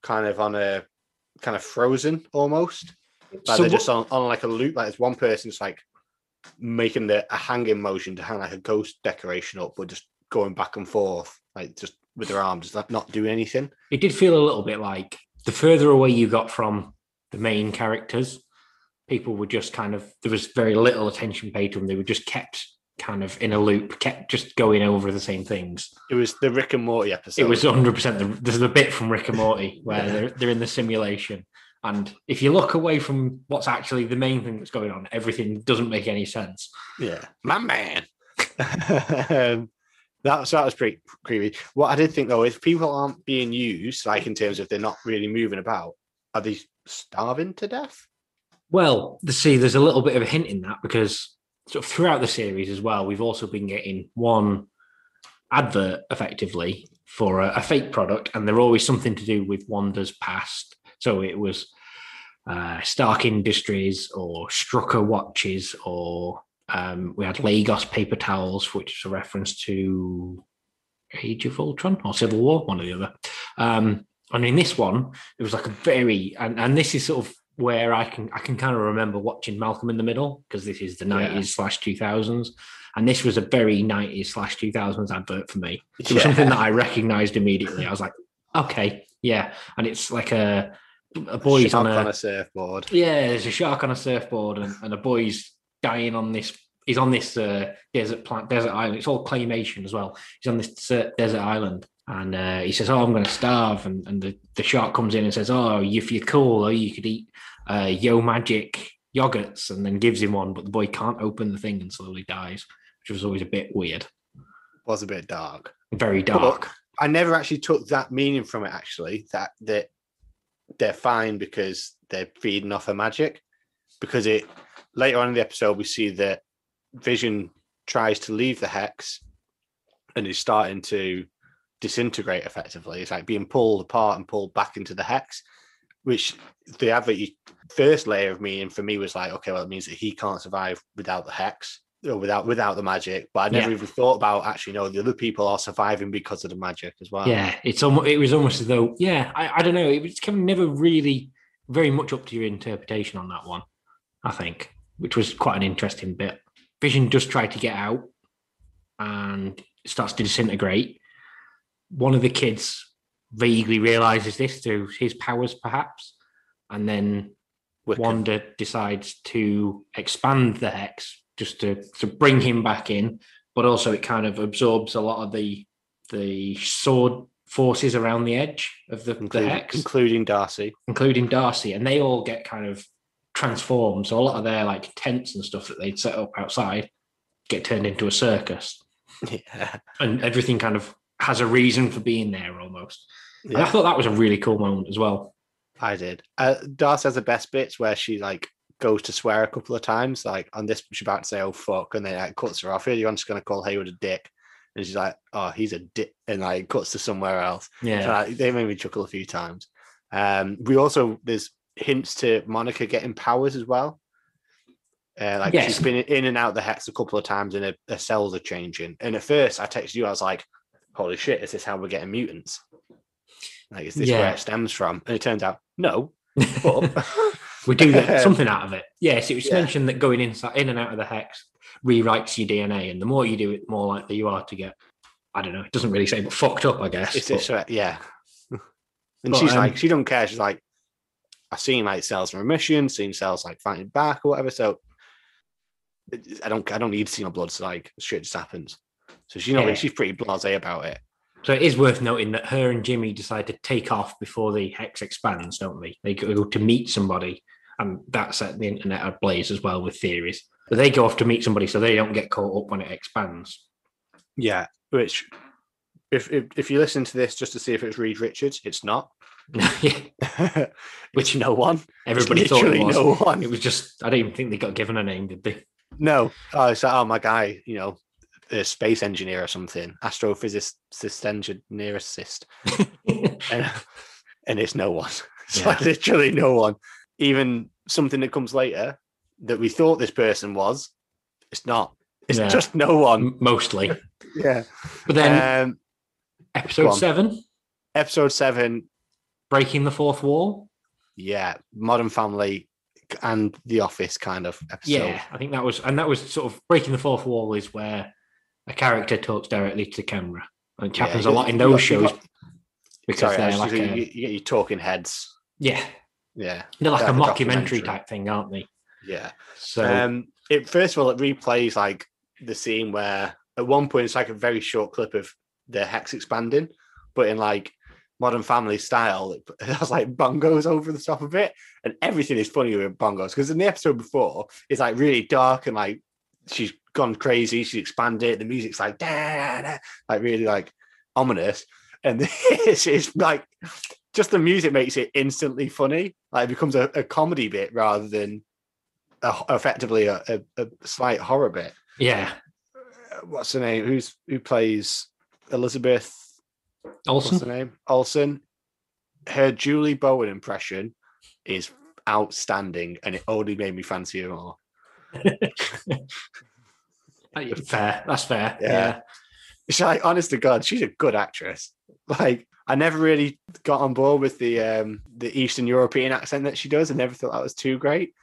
kind of on a kind of frozen almost. Like so they're just on, on like a loop. Like there's one person's like making the a hanging motion to hang like a ghost decoration up, but just going back and forth, like just with their arms, like not doing anything. It did feel a little bit like the further away you got from the main characters, people were just kind of, there was very little attention paid to them. They were just kept kind of in a loop, kept just going over the same things. It was the Rick and Morty episode. It was one hundred percent the, there's the bit from Rick and Morty where they're, they're in the simulation. And if you look away from what's actually the main thing that's going on, everything doesn't make any sense. Yeah. My man. um, that, so that was pretty creepy. What I did think, though, is people aren't being used, like in terms of they're not really moving about, are they starving to death? Well, see, there's a little bit of a hint in that because sort of throughout the series as well, we've also been getting one advert, effectively, for a, a fake product, and they're always something to do with Wanda's past. So it was uh, Stark Industries or Strucker watches, or um, we had Lagos paper towels, which is a reference to Age of Ultron or Civil War, one or the other. Um, and in this one, it was like a very, and, and this is sort of where I can I can kind of remember watching Malcolm in the Middle, because this is the nineties yeah. slash two thousands. And this was a very nineties slash two thousands advert for me. It was yeah. something that I recognised immediately. I was like, okay, yeah. And it's like a... A boy's a shark on, a, on a surfboard. Yeah, there's a shark on a surfboard, and, and a boy's dying on this. He's on this uh, desert plant, desert island. It's all claymation as well. He's on this uh, desert island, and uh, he says, "Oh, I'm going to starve." And, and the, the shark comes in and says, "Oh, if you're cool, you could eat uh, Yo Magic yogurts," and then gives him one. But the boy can't open the thing and slowly dies, which was always a bit weird. Was a bit dark. Very dark. But I never actually took that meaning from it. Actually, that that. They're fine because they're feeding off her magic. Because it later on in the episode, we see that Vision tries to leave the hex and is starting to disintegrate effectively. It's like being pulled apart and pulled back into the hex, which the advert first layer of meaning for me was like, okay, well, it means that he can't survive without the hex or without without the magic. But I never yeah. even thought about actually, no, the other people are surviving because of the magic as well. Yeah, it's almost it was almost as though, yeah, I, I don't know, it was kind of never really very much up to your interpretation on that one, I think, which was quite an interesting bit. Vision does try to get out and starts to disintegrate. One of the kids vaguely realizes this through his powers, perhaps, and then Wicked. Wanda decides to expand the hex just to, to bring him back in, but also it kind of absorbs a lot of the the sword forces around the edge of the, including, the hex. Including Darcy. Including Darcy, and they all get kind of transformed. So a lot of their like tents and stuff that they'd set up outside get turned into a circus. Yeah. And everything kind of has a reason for being there almost. Yeah. And I thought that was a really cool moment as well. I did. Uh, Darcy has the best bits where she like goes to swear a couple of times, like on this she's about to say "oh fuck," and then like cuts her off. Here you're just going to call Hayward a dick, and she's like, "oh, he's a dick," and like cuts to somewhere else. Yeah, so, like, they made me chuckle a few times. Um, we also there's hints to Monica getting powers as well. Uh, like yes. she's been in and out the hex a couple of times, and her, her cells are changing. And at first, I texted you, I was like, "holy shit, is this how we're getting mutants? Like, is this yeah. where it stems from?" And it turns out no, but. We do get something out of it. Yes, it was yeah. mentioned that going inside, in and out of the hex rewrites your D N A, and the more you do it, the more likely you are to get, I don't know, it doesn't really say, but fucked up, I guess. It's but, a, yeah. And but, she's um, like, she doesn't care. She's like, I've seen like cells in remission, seen cells like fighting back or whatever. So I don't, I don't need to see my blood. So like, shit just happens. So she's not. Yeah. Really, she's pretty blasé about it. So it is worth noting that her and Jimmy decide to take off before the hex expands, don't they? They go to meet somebody, and that set the internet ablaze as well with theories. But they go off to meet somebody so they don't get caught up when it expands. Yeah, which, if if, if you listen to this just to see if it's Reed Richards, it's not. Which no one. Everybody thought it was. No one. It was just, I don't even think they got given a name, did they? No. Oh, it's like, oh, my guy, you know, a space engineer or something, astrophysicist engineerist, and, and it's no one. It's yeah. like literally no one. Even something that comes later that we thought this person was, it's not. It's yeah. just no one. Mostly. yeah. But then um, episode seven. Episode seven. Breaking the fourth wall. Yeah. Modern Family and The Office kind of episode. Yeah. I think that was, and that was sort of breaking the fourth wall is where a character talks directly to camera, and it happens yeah, a lot in those shows got, because sorry, they're like a, you get your talking heads. Yeah, yeah, they're like they're a mockumentary type thing, aren't they? Yeah. So um, it first of all, it replays like the scene where at one point it's like a very short clip of the hex expanding, but in like Modern Family style, it has like bongos over the top of it, and everything is funny with bongos because in the episode before it's like really dark and like she's gone crazy, she's expanded, the music's like da, da, like really like ominous, and this is like just the music makes it instantly funny, like it becomes a, a comedy bit rather than a, effectively a, a, a slight horror bit. Yeah. What's her name, who's who plays Elizabeth Olsen? What's her name? Olsen. Her Julie Bowen impression is outstanding, and it only made me fancy her more. Fair, that's fair. Yeah. yeah. It's like, honest to God, she's a good actress. Like, I never really got on board with the um, the Eastern European accent that she does. I never thought that was too great.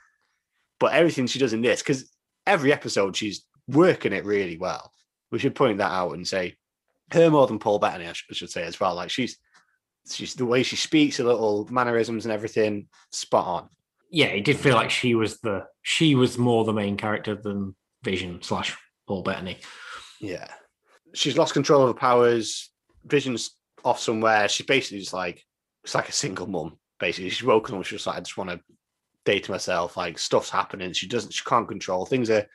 But everything she does in this, because every episode she's working it really well. We should point that out and say her more than Paul Bettany, I should say as well. Like she's she's the way she speaks, her little mannerisms and everything, spot on. Yeah, it did feel like she was the she was more the main character than Vision slash Paul Bettany. Yeah. She's lost control of her powers. Vision's off somewhere. She's basically just like, it's like a single mum, basically. She's woken up, she's just like, I just want to date myself. Like, stuff's happening. She doesn't, she can't control. Things are,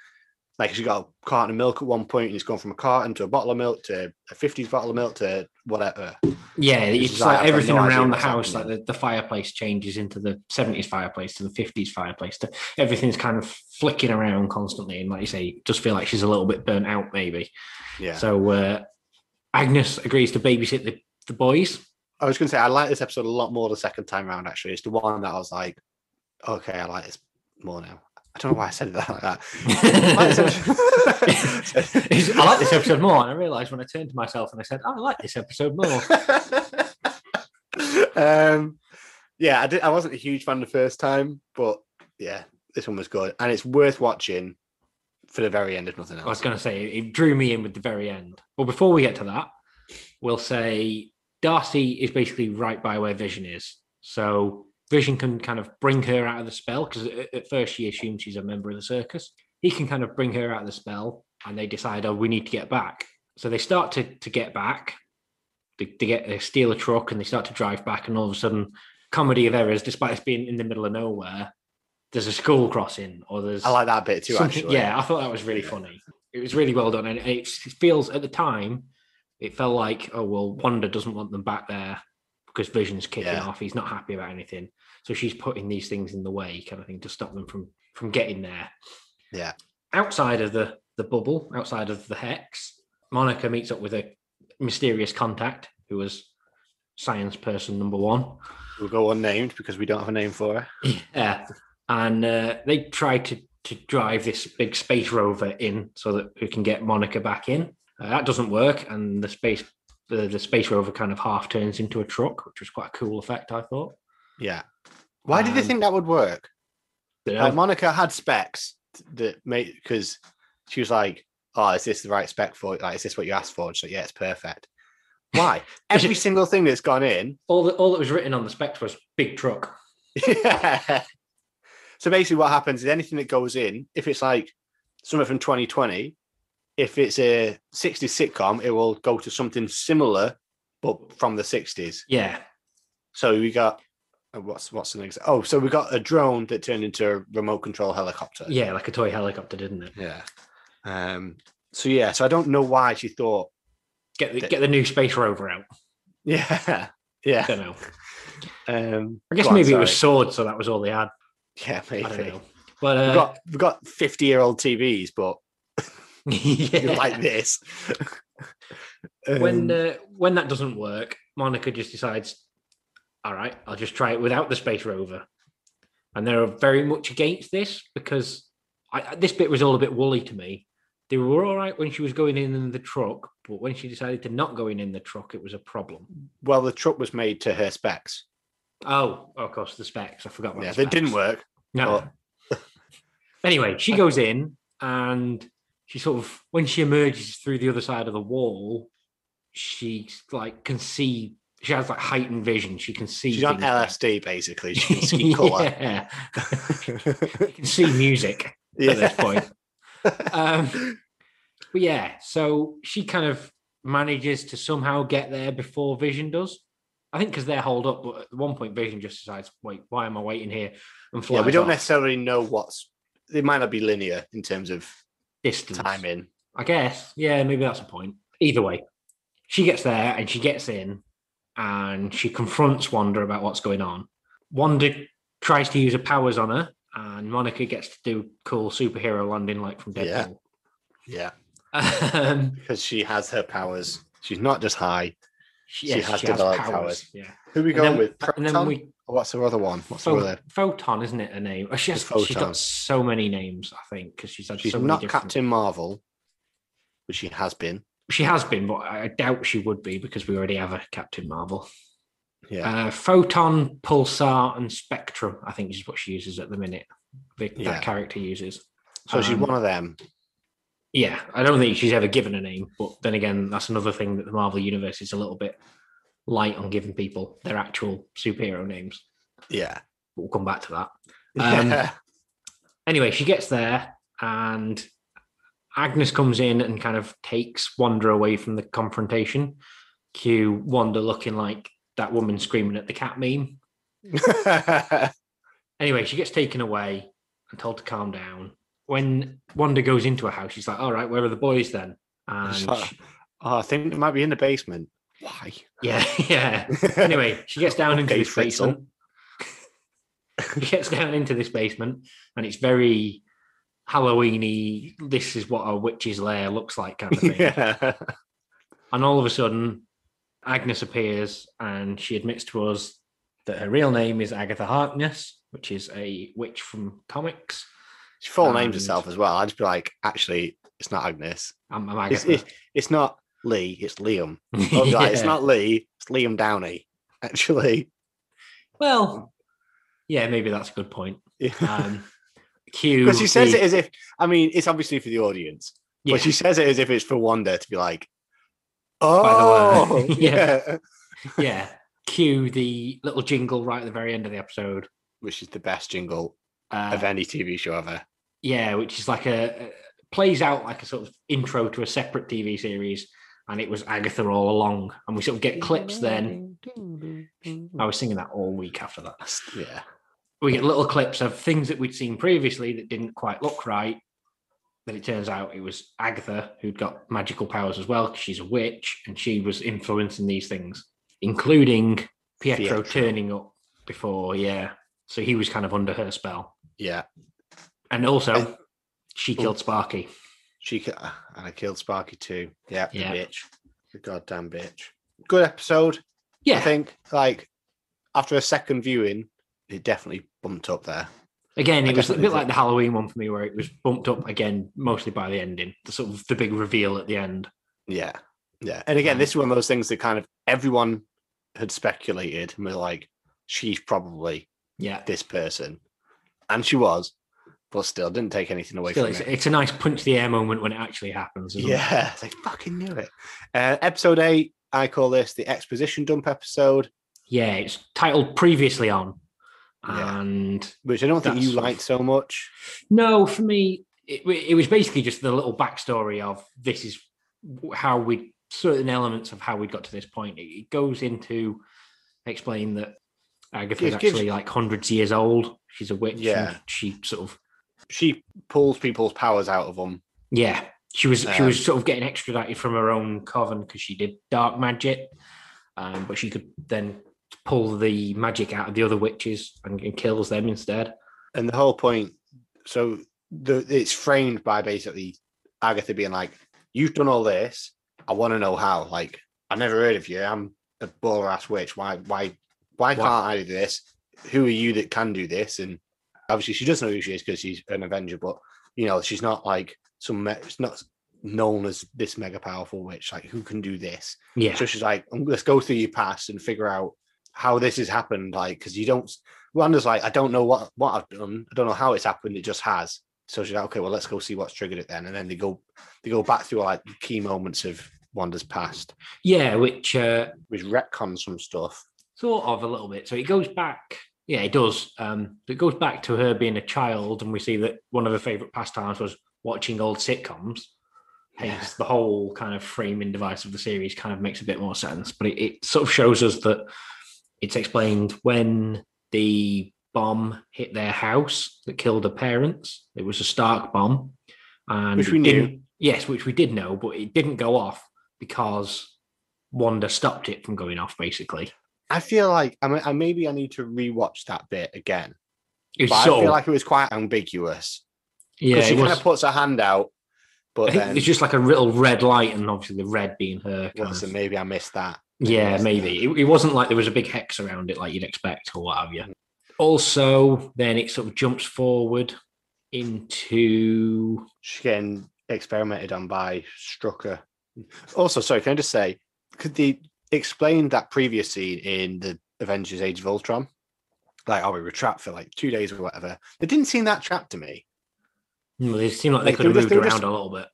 like, she got a carton of milk at one point, and it's gone from a carton to a bottle of milk to a fifties bottle of milk to whatever. Yeah, it's, it's like, like everything no around the house, happening. like the, the fireplace changes into the seventies fireplace to the fifties fireplace. To, everything's kind of flicking around constantly. And like you say, just feel like she's a little bit burnt out, maybe. Yeah. So uh, Agnes agrees to babysit the, the boys. I was going to say, I like this episode a lot more the second time around, actually. It's the one that I was like, okay, I like this more now. I don't know why I said it like that. I like this episode, I like this episode more, and I realised when I turned to myself and I said, oh, I like this episode more. um, yeah, I, did, I wasn't a huge fan the first time, but yeah, this one was good. And it's worth watching for the very end, if nothing else. I was going to say, it drew me in with the very end. Well, before we get to that, we'll say Darcy is basically right by where Vision is. So Vision can kind of bring her out of the spell, because at first she assumes she's a member of the circus. He can kind of bring her out of the spell, and they decide, oh, we need to get back. So they start to, to get back. They, they, get, they steal a truck, and they start to drive back, and all of a sudden, comedy of errors, despite us being in the middle of nowhere, there's a school crossing, or there's... I like that bit too, actually. Yeah, I thought that was really funny. It was really well done, and it feels, at the time, it felt like, oh, well, Wanda doesn't want them back there, because Vision's kicking yeah. off. He's not happy about anything. So she's putting these things in the way, kind of thing, to stop them from, from getting there. Yeah. Outside of the, the bubble, outside of the hex, Monica meets up with a mysterious contact who was science person number one. We'll go unnamed because we don't have a name for her. Yeah. And uh, they try to, to drive this big space rover in so that we can get Monica back in. Uh, that doesn't work. And the space... The, the space rover kind of half turns into a truck, which was quite a cool effect, I thought. Yeah. Why um, did they think that would work? Yeah. Like Monica had specs that made, because she was like, oh, is this the right spec for it? Like, is this what you asked for? And she's like, yeah, it's perfect. Why? Every single thing that's gone in. All that, all that was written on the specs was big truck. Yeah. So basically what happens is anything that goes in, if it's like something from twenty twenty, if it's a sixties sitcom, it will go to something similar but from the sixties. Yeah. So we got what's what's the next? Oh, so we got a drone that turned into a remote control helicopter. Yeah, like a toy helicopter, didn't it? Yeah. Um. So yeah. So I don't know why she thought get the, that, get the new space rover out. Yeah. Yeah. I don't know. Um. I guess on, maybe sorry. It was S W O R D, so that was all they had. Yeah, maybe. I don't know. But uh, we've got we've got fifty-year-old T Vs, but yeah. like this. um, when uh, when that doesn't work, Monica just decides, all right, I'll just try it without the space rover. And they're very much against this because I, this bit was all a bit woolly to me. They were all right when she was going in, in the truck, but when she decided to not go in in the truck, it was a problem. Well, the truck was made to her specs. Oh, of course, the specs. I forgot about yeah, the specs. They didn't work. No. But... anyway, she goes in and she sort of, when she emerges through the other side of the wall, she like can see. She has like heightened vision. She can see. She's on L S D, basically. She can see colour. Yeah. She can see music yeah. at this point. Um, but yeah, so she kind of manages to somehow get there before Vision does. I think because they're holed up, but at one point Vision just decides, wait, why am I waiting here? And flies yeah, we don't off. necessarily know what's... It might not be linear in terms of distance. Timing. I guess. Yeah, maybe that's a point. Either way, she gets there and she gets in. And she confronts Wanda about what's going on. Wanda tries to use her powers on her, and Monica gets to do cool superhero landing like from Deadpool. Yeah, yeah. Um, because she has her powers. She's not just high. She, yes, she has she developed has powers. powers. Yeah. Who are we and going then, with? Proton? And then we, or what's her other one? What's Pho- her other? Photon, isn't it? Her name. She has, she's got so many names, I think, because she's had she's so many. She's not different... Captain Marvel, but she has been. She has been, but I doubt she would be because we already have a Captain Marvel. Yeah, uh, Photon, Pulsar, and Spectrum, I think, is what she uses at the minute. The, yeah. That character uses. So um, she's one of them. Yeah, I don't think she's ever given a name, but then again, that's another thing that the Marvel Universe is a little bit light on giving people their actual superhero names. Yeah. But we'll come back to that. Um, yeah. Anyway, she gets there and... Agnes comes in and kind of takes Wanda away from the confrontation. Cue Wanda looking like that woman screaming at the cat meme. Anyway, she gets taken away and told to calm down. When Wanda goes into her house, she's like, all right, where are the boys then? And like, oh, I think they might be in the basement. Why? Yeah, yeah. Anyway, she gets down into okay, this basement. She gets down into this basement and it's very... Halloween-y, this is what a witch's lair looks like kind of thing. Yeah. And all of a sudden, Agnes appears and she admits to us that her real name is Agatha Harkness, which is a witch from comics. She full and names herself as well. I'd just be like, actually, it's not Agnes. I'm, I'm Agatha. It's, it, it's not Lee, it's Liam. yeah. like, it's not Lee, it's Liam Downey, actually. Well, yeah, maybe that's a good point. Yeah. Um, because she says it as if, I mean, it's obviously for the audience, yeah. but she says it as if it's for Wanda to be like, oh, yeah. yeah. yeah. Cue the little jingle right at the very end of the episode. Which is the best jingle uh, of any T V show ever. Yeah, which is like a, uh, plays out like a sort of intro to a separate T V series, and it was Agatha all along. And we sort of get clips then. I was singing that all week after that. Yeah. We get little clips of things that we'd seen previously that didn't quite look right. Then it turns out it was Agatha who'd got magical powers as well because she's a witch and she was influencing these things, including Pietro, Pietro turning up before, yeah. So he was kind of under her spell. Yeah. And also, I, she killed Sparky. She And I killed Sparky too. Yeah, yeah. The bitch. The goddamn bitch. Good episode. Yeah. I think, like, after a second viewing... It definitely bumped up there. Again, it I was a bit think. like the Halloween one for me, where it was bumped up again, mostly by the ending, the sort of the big reveal at the end. Yeah, yeah. And again, um, this is one of those things that kind of everyone had speculated and was like, she's probably yeah. this person. And she was, but still didn't take anything away still, from it's, it. It's a nice punch the air moment when it actually happens. Isn't yeah, it? They fucking knew it. Uh, episode eight, I call this the exposition dump episode. Yeah, it's titled Previously On. Yeah. And which I don't think you liked so much. No, for me, it, it was basically just the little backstory of this is how we certain elements of how we got to this point. It goes into explain that Agatha's gives, actually gives, like hundreds of years old. She's a witch. Yeah. And she sort of she pulls people's powers out of them. Yeah. She was um, she was sort of getting extradited from her own coven because she did dark magic, um, but she could then pull the magic out of the other witches and, and kills them instead. And the whole point, so the, it's framed by basically Agatha being like, "You've done all this. I want to know how. Like, I've never heard of you. I'm a baller-ass witch. Why, why, why can't why? I do this? Who are you that can do this?" And obviously, she doesn't know who she is because she's an Avenger, but you know, she's not like some. Me- it's not known as this mega powerful witch. Like, who can do this? Yeah. So she's like, "Let's go through your past and figure out how this has happened." Like, because you don't. Wanda's like, "I don't know what, what I've done. I don't know how it's happened. It just has." So she's like, "Okay, well, let's go see what's triggered it then." And then they go they go back through like key moments of Wanda's past. Yeah, which uh, which retcons some stuff. Sort of a little bit. So it goes back. Yeah, it does. Um, it goes back to her being a child, and we see that one of her favourite pastimes was watching old sitcoms. Hence, yeah. the whole kind of framing device of the series kind of makes a bit more sense. But it, it sort of shows us that it's explained when the bomb hit their house that killed her parents. It was a Stark bomb. And which we knew. Yes, which we did know, but it didn't go off because Wanda stopped it from going off, basically. I feel like I, mean, I maybe I need to rewatch that bit again. But so, I feel like it was quite ambiguous. Yeah, she kind of puts her hand out, but then it's just like a little red light, and obviously the red being her. Well, so maybe I missed that. Maybe yeah, maybe it, it wasn't like there was a big hex around it, like you'd expect or what have you. Also, then it sort of jumps forward into she's getting experimented on by Strucker. Also, sorry, can I just say, could they explain that previous scene in the Avengers Age of Ultron? Like, oh, we were trapped for like two days or whatever. It didn't seem that trapped to me. Well, it seemed like they like, could have moved around just, a little bit.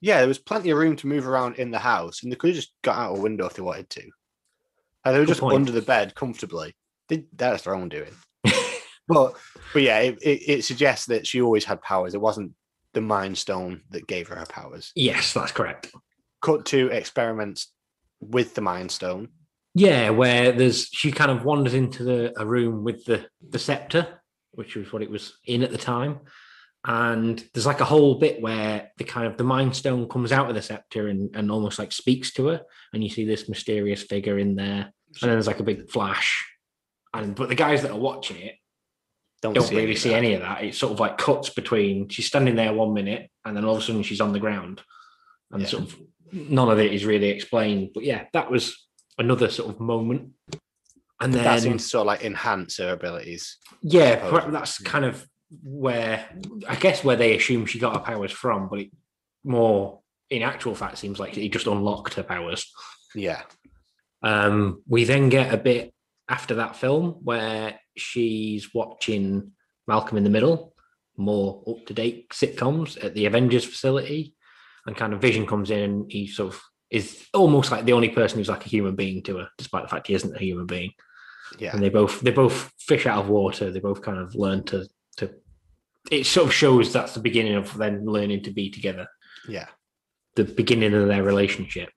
Yeah, there was plenty of room to move around in the house, and they could have just got out a window if they wanted to. And they were Good just point. Under the bed comfortably. They, that's their own doing. But, but yeah, it, it, it suggests that she always had powers. It wasn't the Mind Stone that gave her her powers. Yes, that's correct. Cut to experiments with the Mind Stone. Yeah, where there's she kind of wanders into the, a room with the, the scepter, which was what it was in at the time. And there's like a whole bit where the kind of the Mind Stone comes out of the scepter and, and almost like speaks to her. And you see this mysterious figure in there. And then there's like a big flash. And but the guys that are watching it, Don't, don't see really see any of that. It sort of like cuts between she's standing there one minute and then all of a sudden she's on the ground, and yeah. sort of none of it is really explained. But yeah, that was another sort of moment. And then that seems to sort of like enhance her abilities. Yeah, that's kind of where I guess where they assume she got her powers from, but it more in actual fact seems like it just unlocked her powers. Yeah. Um, we then get a bit after that film where she's watching Malcolm in the Middle, more up-to-date sitcoms at the Avengers facility, and kind of Vision comes in and he sort of is almost like the only person who's like a human being to her, despite the fact he isn't a human being. Yeah. And they both they both fish out of water. They both kind of learn to to it sort of shows that's the beginning of them learning to be together. Yeah. The beginning of their relationship.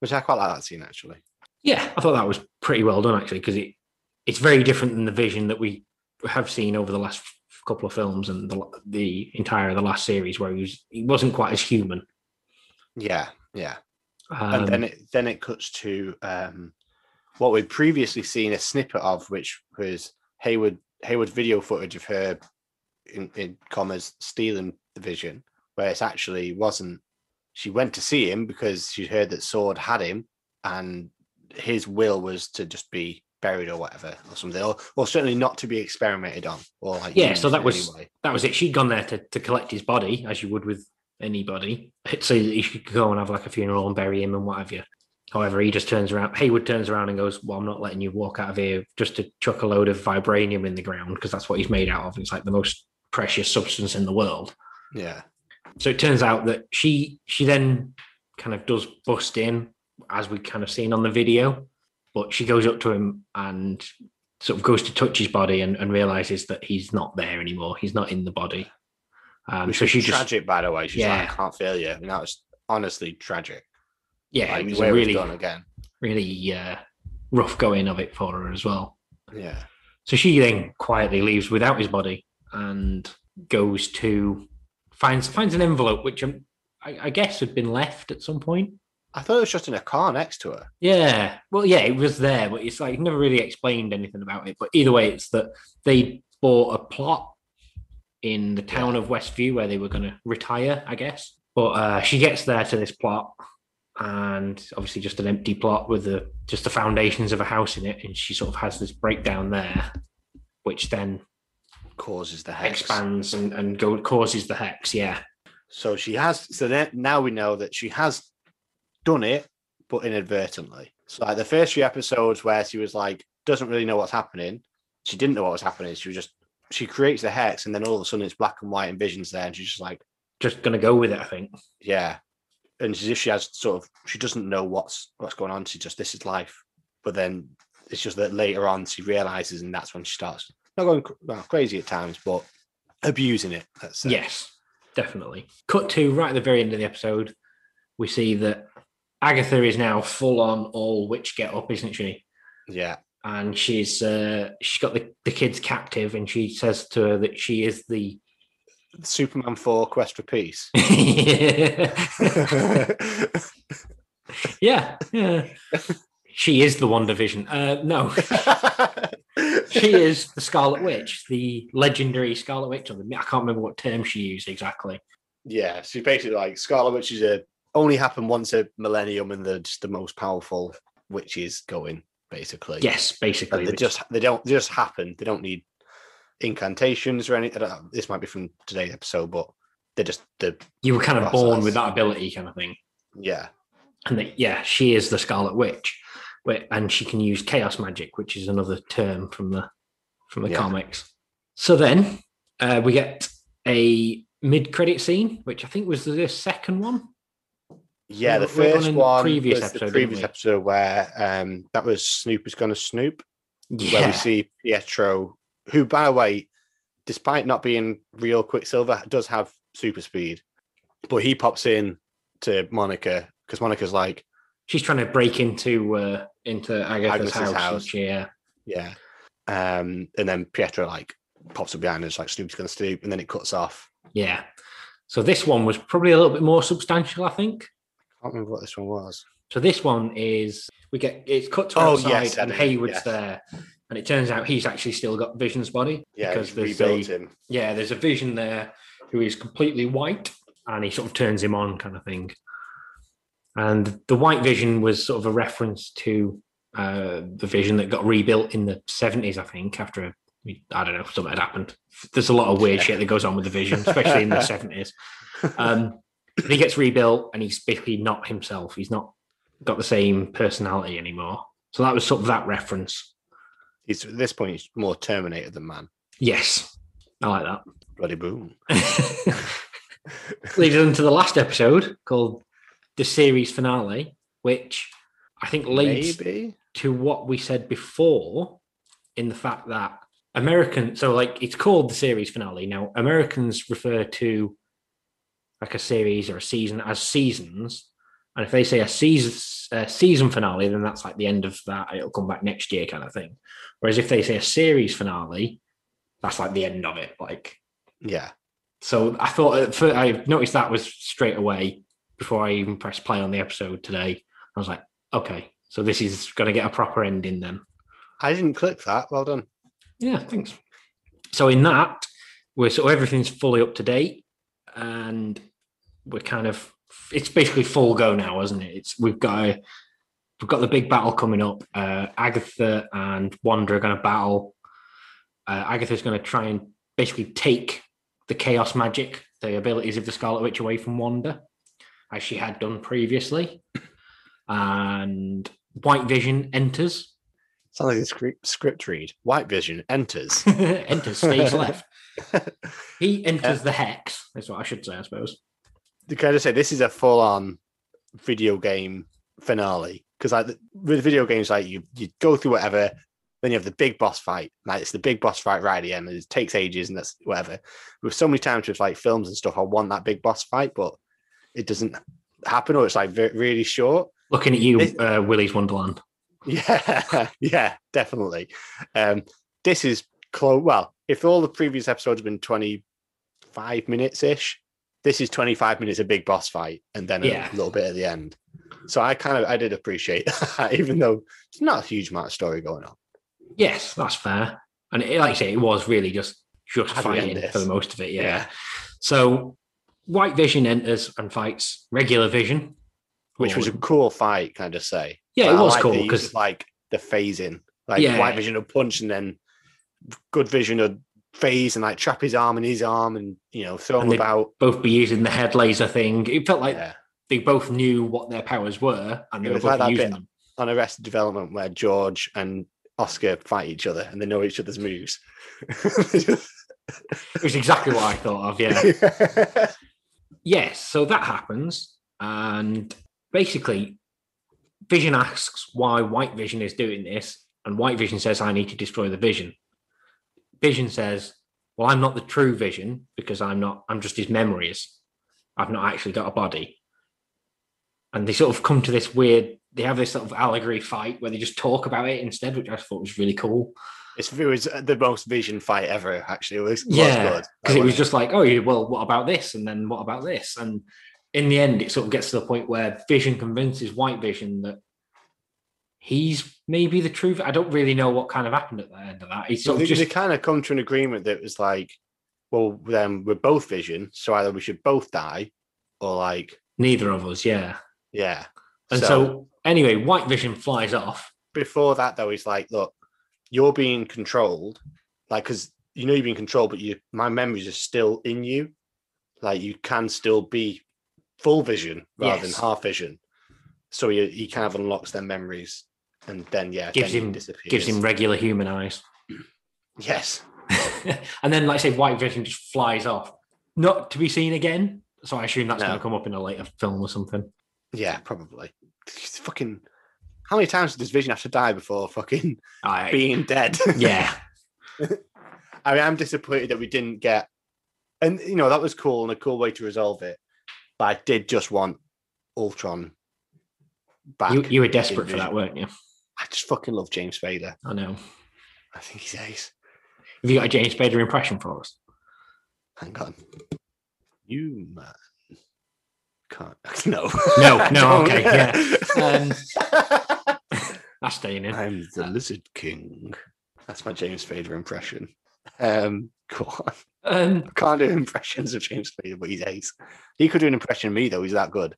Which I quite like that scene actually. Yeah, I thought that was pretty well done actually, because it It's very different than the Vision that we have seen over the last couple of films and the, the entire of the last series, where he, was, he wasn't quite as human. Yeah, yeah. Um, and then it then it cuts to um, what we'd previously seen a snippet of, which was Hayward Hayward video footage of her in, in commas stealing the Vision, where it actually wasn't. She went to see him because she heard that SWORD had him, and his will was to just be buried or whatever or something, or, or certainly not to be experimented on or like yeah so that was anyway. That was it. She'd gone there to, to collect his body, as you would with anybody, so that he could go and have like a funeral and bury him and what have you. However, he just turns around Hayward turns around and goes, "Well, I'm not letting you walk out of here just to chuck a load of vibranium in the ground," because that's what he's made out of. It's like the most precious substance in the world. Yeah. So it turns out that she she then kind of does bust in, as we kind of seen on the video. But she goes up to him and sort of goes to touch his body and, and realizes that he's not there anymore. He's not in the body. Um, Which so she tragic, just tragic, by the way. She's yeah. like, "I can't feel you." And that was honestly tragic. Yeah, like, it was a really gone again. Really uh, rough going of it for her as well. Yeah. So she then quietly leaves without his body and goes to finds finds an envelope, which I, I guess had been left at some point. I thought it was just in a car next to her. Yeah. Well, yeah, it was there, but it's like never really explained anything about it. But either way, it's that they bought a plot in the town yeah. of Westview where they were going to retire, I guess. But uh, she gets there to this plot, and obviously just an empty plot with the just the foundations of a house in it, and she sort of has this breakdown there, which then causes the hex. Expands and, and go, causes the hex, yeah. So she has, so then, now we know that she has done it, but inadvertently. So like the first few episodes where she was like, doesn't really know what's happening. She didn't know what was happening. She was just, she creates the hex, and then all of a sudden it's black and white and Vision's there, and she's just like... Just going to go with it, I think. Yeah. And as if she has sort of, she doesn't know what's what's going on. She just, this is life. But then it's just that later on she realizes, and that's when she starts not going well, crazy at times, but abusing it. That's it. Yes, definitely. Cut to right at the very end of the episode, we see that Agatha is now full on all witch get up, isn't she? Yeah. And she's uh, she's got the, the kids captive, and she says to her that she is the Superman four Quest for Peace. yeah. yeah, yeah. She is the WandaVision. Uh, no, she is the Scarlet Witch, the legendary Scarlet Witch. Or the, I can't remember what term she used exactly. Yeah, she's basically like Scarlet Witch is a only happen once a millennium, and they're just the most powerful witches going. Basically, yes, basically, like they just they don't they just happen. They don't need incantations or anything. This might be from today's episode, but they just the you were kind of process. Born with that ability, kind of thing. Yeah, and they, yeah, she is the Scarlet Witch, and she can use chaos magic, which is another term from the from the yeah. comics. So then uh, we get a mid-credit scene, which I think was the second one. Yeah, the first one previous was episode, the previous episode where um, that was Snoop is going to Snoop, yeah. where we see Pietro, who, by the way, despite not being real Quicksilver, does have super speed. But he pops in to Monica, because Monica's like... She's trying to break into uh, into Agatha's, Agatha's house. house. She, yeah. yeah. Um, and then Pietro like pops up behind her, it's like Snoop's going to Snoop, and then it cuts off. Yeah. So this one was probably a little bit more substantial, I think. I can't remember what this one was. So this one is we get it's cut to outside, oh, yes, and Hayward's yes. there, and it turns out he's actually still got Vision's body. Yeah, because there's a, him. Yeah, there's a Vision there who is completely white, and he sort of turns him on, kind of thing. And the white Vision was sort of a reference to uh, the Vision that got rebuilt in the seventies, I think. After a, I don't know, something had happened. There's a lot of weird yeah. shit that goes on with the Vision, especially in the seventies. Um, He gets rebuilt, and he's basically not himself. He's not got the same personality anymore. So that was sort of that reference. He's, at this point, he's more Terminator than man. Yes. I like that. Bloody boom. Leads us into the last episode, called The Series Finale, which I think leads Maybe. to what we said before, in the fact that American... So, like, it's called The Series Finale. Now, Americans refer to... like a series or a season as seasons, and if they say a season a season finale, then that's like the end of that. It'll come back next year, kind of thing. Whereas if they say a series finale, that's like the end of it. Like, yeah. So I thought for, I noticed that was straight away before I even pressed play on the episode today. I was like, okay, so this is going to get a proper ending then. I didn't click that. Well done. Yeah, thanks. So in that, we're sort of everything's fully up to date. And we're kind of, it's basically full go now, isn't it? It's we've got a, we've got the big battle coming up. Uh, Agatha and Wanda are going to battle. Uh, Agatha's going to try and basically take the chaos magic, the abilities of the Scarlet Witch, away from Wanda, as she had done previously. And White Vision enters. Sounds like a script, script read. White Vision enters. enters, stage left. He enters uh, the hex. That's what I should say, I suppose. Can I just say this is a full-on video game finale? Because like the, with video games, like you you go through whatever, then you have the big boss fight. Like it's the big boss fight right at the end, and it takes ages, and that's whatever. With so many times with like films and stuff, I want that big boss fight, but it doesn't happen, or it's like very, really short. Looking at you, it, uh, Willy's Wonderland. Yeah, yeah, definitely. Um, this is close. Well, if all the previous episodes have been twenty-five minutes ish, this is twenty-five minutes of big boss fight, and then yeah. a little bit at the end. So I kind of I did appreciate that, even though it's not a huge amount of story going on. Yes, that's fair. And it, like I say, it was really just just fighting for the most of it. Yeah. yeah. So White Vision enters and fights Regular Vision, which was a cool fight, can I just say? Yeah, it was cool because like the phasing, like yeah. White Vision would punch and then Good Vision would phase and like trap his arm and his arm and you know throw him about. Both be using the head laser thing. It felt like yeah. they both knew what their powers were and they it were was both like using that bit them. On Arrested Development where George and Oscar fight each other and they know each other's moves. It was exactly what I thought of. Yeah. yeah. Yes. So that happens and. Basically, Vision asks why White Vision is doing this, and White Vision says, I need to destroy the Vision. Vision says, well, I'm not the true Vision because I'm not, I'm just his memories. I've not actually got a body. And they sort of come to this weird, they have this sort of allegory fight where they just talk about it instead, which I thought was really cool. It's, it was the most Vision fight ever, actually. It was, yeah, because it was just like, oh, well, what about this? And then what about this? And in the end, it sort of gets to the point where Vision convinces White Vision that he's maybe the truth. I don't really know what kind of happened at the end of that. It's sort well, of just... They kind of come to an agreement that was like, well, then we're both Vision, so either we should both die or like... Neither of us, yeah. Yeah. And so, so anyway, White Vision flies off. Before that, though, he's like, look, you're being controlled. Like, because you know you're being controlled, but you, my memories are still in you. Like, you can still be... full Vision rather yes. than half Vision, so he, he kind of unlocks their memories, and then yeah, gives then him disappears. Gives him regular human eyes. Yes, and then like I say, White Vision just flies off, not to be seen again. So I assume that's no. going to come up in a later film or something. Yeah, probably. It's fucking, how many times does Vision have to die before fucking I... being dead? Yeah, I mean, I'm disappointed that we didn't get, and you know that was cool and a cool way to resolve it. But I did just want Ultron back. You, you were desperate for that, weren't you? I just fucking love James Spader. I know. I think he's ace. Have you got a James Spader impression for us? Hang on. You, man. Can't. No. No, no, okay, yeah. Um, that's staying in. I'm the uh, Lizard King. That's my James Spader impression. Um, Go on. Um, I can't do impressions of James Spader, but he's ace. He could do an impression of me, though. He's that good.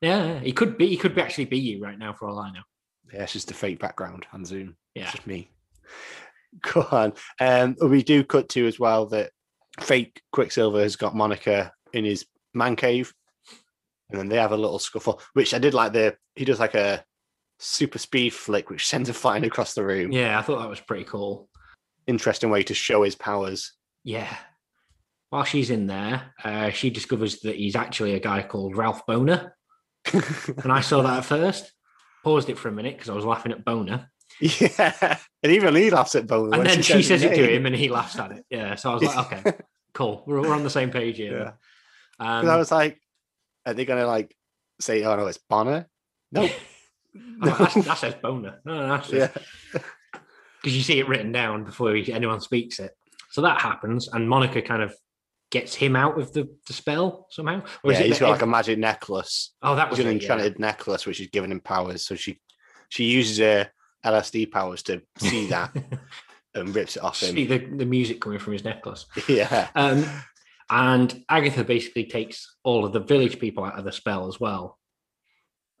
Yeah, he could be. He could be, actually be you right now, for all I know. Yeah, it's just a fake background on Zoom. Yeah, it's just me. Go on. Um, we do cut to as well that fake Quicksilver has got Monica in his man cave, and then they have a little scuffle, which I did like. The he does like a super speed flick, which sends him flying across the room. Yeah, I thought that was pretty cool. Interesting way to show his powers. Yeah. While she's in there, uh, she discovers that he's actually a guy called Ralph Boner. And I saw that at first, paused it for a minute because I was laughing at Boner. Yeah. And even he laughs at Boner. And then she, she says it to him and he laughs at it. Yeah. So I was like, okay, cool. We're, we're on the same page here. Yeah. Um, I was like, are they going to like say, oh, no, it's Boner? Nope. No. Like, that says Boner. No, that's just... Yeah. Because you see it written down before anyone speaks it. So that happens, and Monica kind of gets him out of the, the spell somehow. Or yeah, is it he's got ev- like a magic necklace. Oh, that was an enchanted yeah. necklace, which is giving him powers. So she she uses her L S D powers to see that and rips it off him. See the, the music coming from his necklace. Yeah. Um, and Agatha basically takes all of the village people out of the spell as well.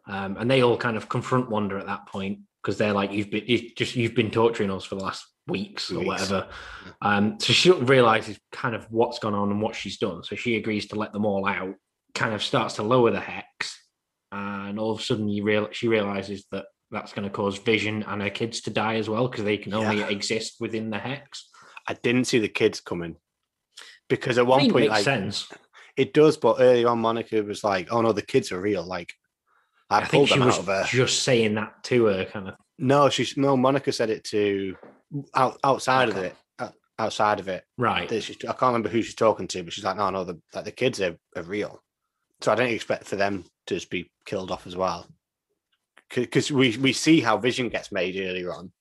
Um, and they all kind of confront Wanda at that point. Because they're like, you've been you've just you've been torturing us for the last weeks or weeks. whatever. Yeah. Um, so she realizes kind of what's gone on and what she's done. So she agrees to let them all out. Kind of starts to lower the hex, and all of a sudden you real she realizes that that's going to cause Vision and her kids to die as well because they can only yeah. exist within the hex. I didn't see the kids coming because at one I mean, point, it makes like, sense. It does. But early on, Monica was like, "Oh no, the kids are real." Like. I, I pulled think she them out was of her. Just saying that to her, kind of. No, she's no. Monica said it to out, outside okay. of it. Out, outside of it, right? She, I can't remember who she's talking to, but she's like, "No, no, the like the kids are, are real." So I didn't expect for them to just be killed off as well. because we we see how Vision gets made earlier on,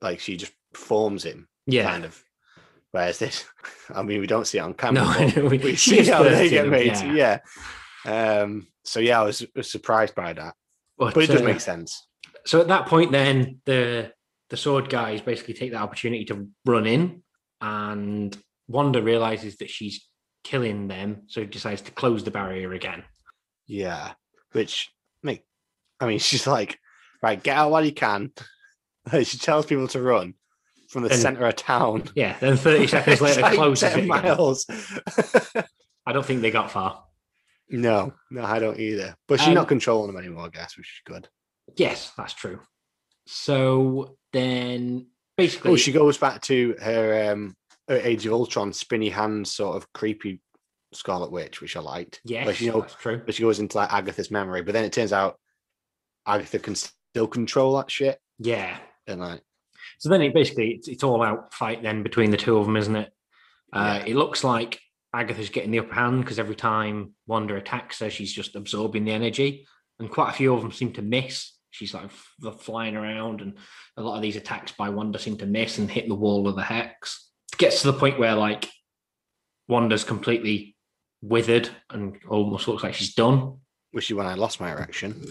like she just forms him, yeah, kind of. Whereas this, I mean, we don't see it on camera. No, we, we see how they get made. Yeah. yeah. Um, so yeah, I was, was surprised by that, but, but it does uh, make sense. So at that point, then the the sword guys basically take that opportunity to run in, and Wanda realizes that she's killing them, so decides to close the barrier again. Yeah, which make, I mean, she's like, right, get out while you can. She tells people to run from the and, center of town. Yeah, then thirty seconds later, like close ten miles. I don't think they got far. No, no, I don't either. But she's um, not controlling them anymore, I guess, which is good. Yes, that's true. So then, basically, oh, she goes back to her, um, her Age of Ultron spinny hand sort of creepy Scarlet Witch, which I liked. Yes, but she knows, that's true. But she goes into like Agatha's memory, but then it turns out Agatha can still control that shit. Yeah, and like. So then it basically, it's, it's all out fight then between the two of them, isn't it? Uh, yeah. It looks like Agatha's getting the upper hand because every time Wanda attacks her, she's just absorbing the energy. And quite a few of them seem to miss. She's like f- flying around and a lot of these attacks by Wanda seem to miss and hit the wall of the hex. It gets to the point where like Wanda's completely withered and almost looks like she's done. Which is when I lost my erection.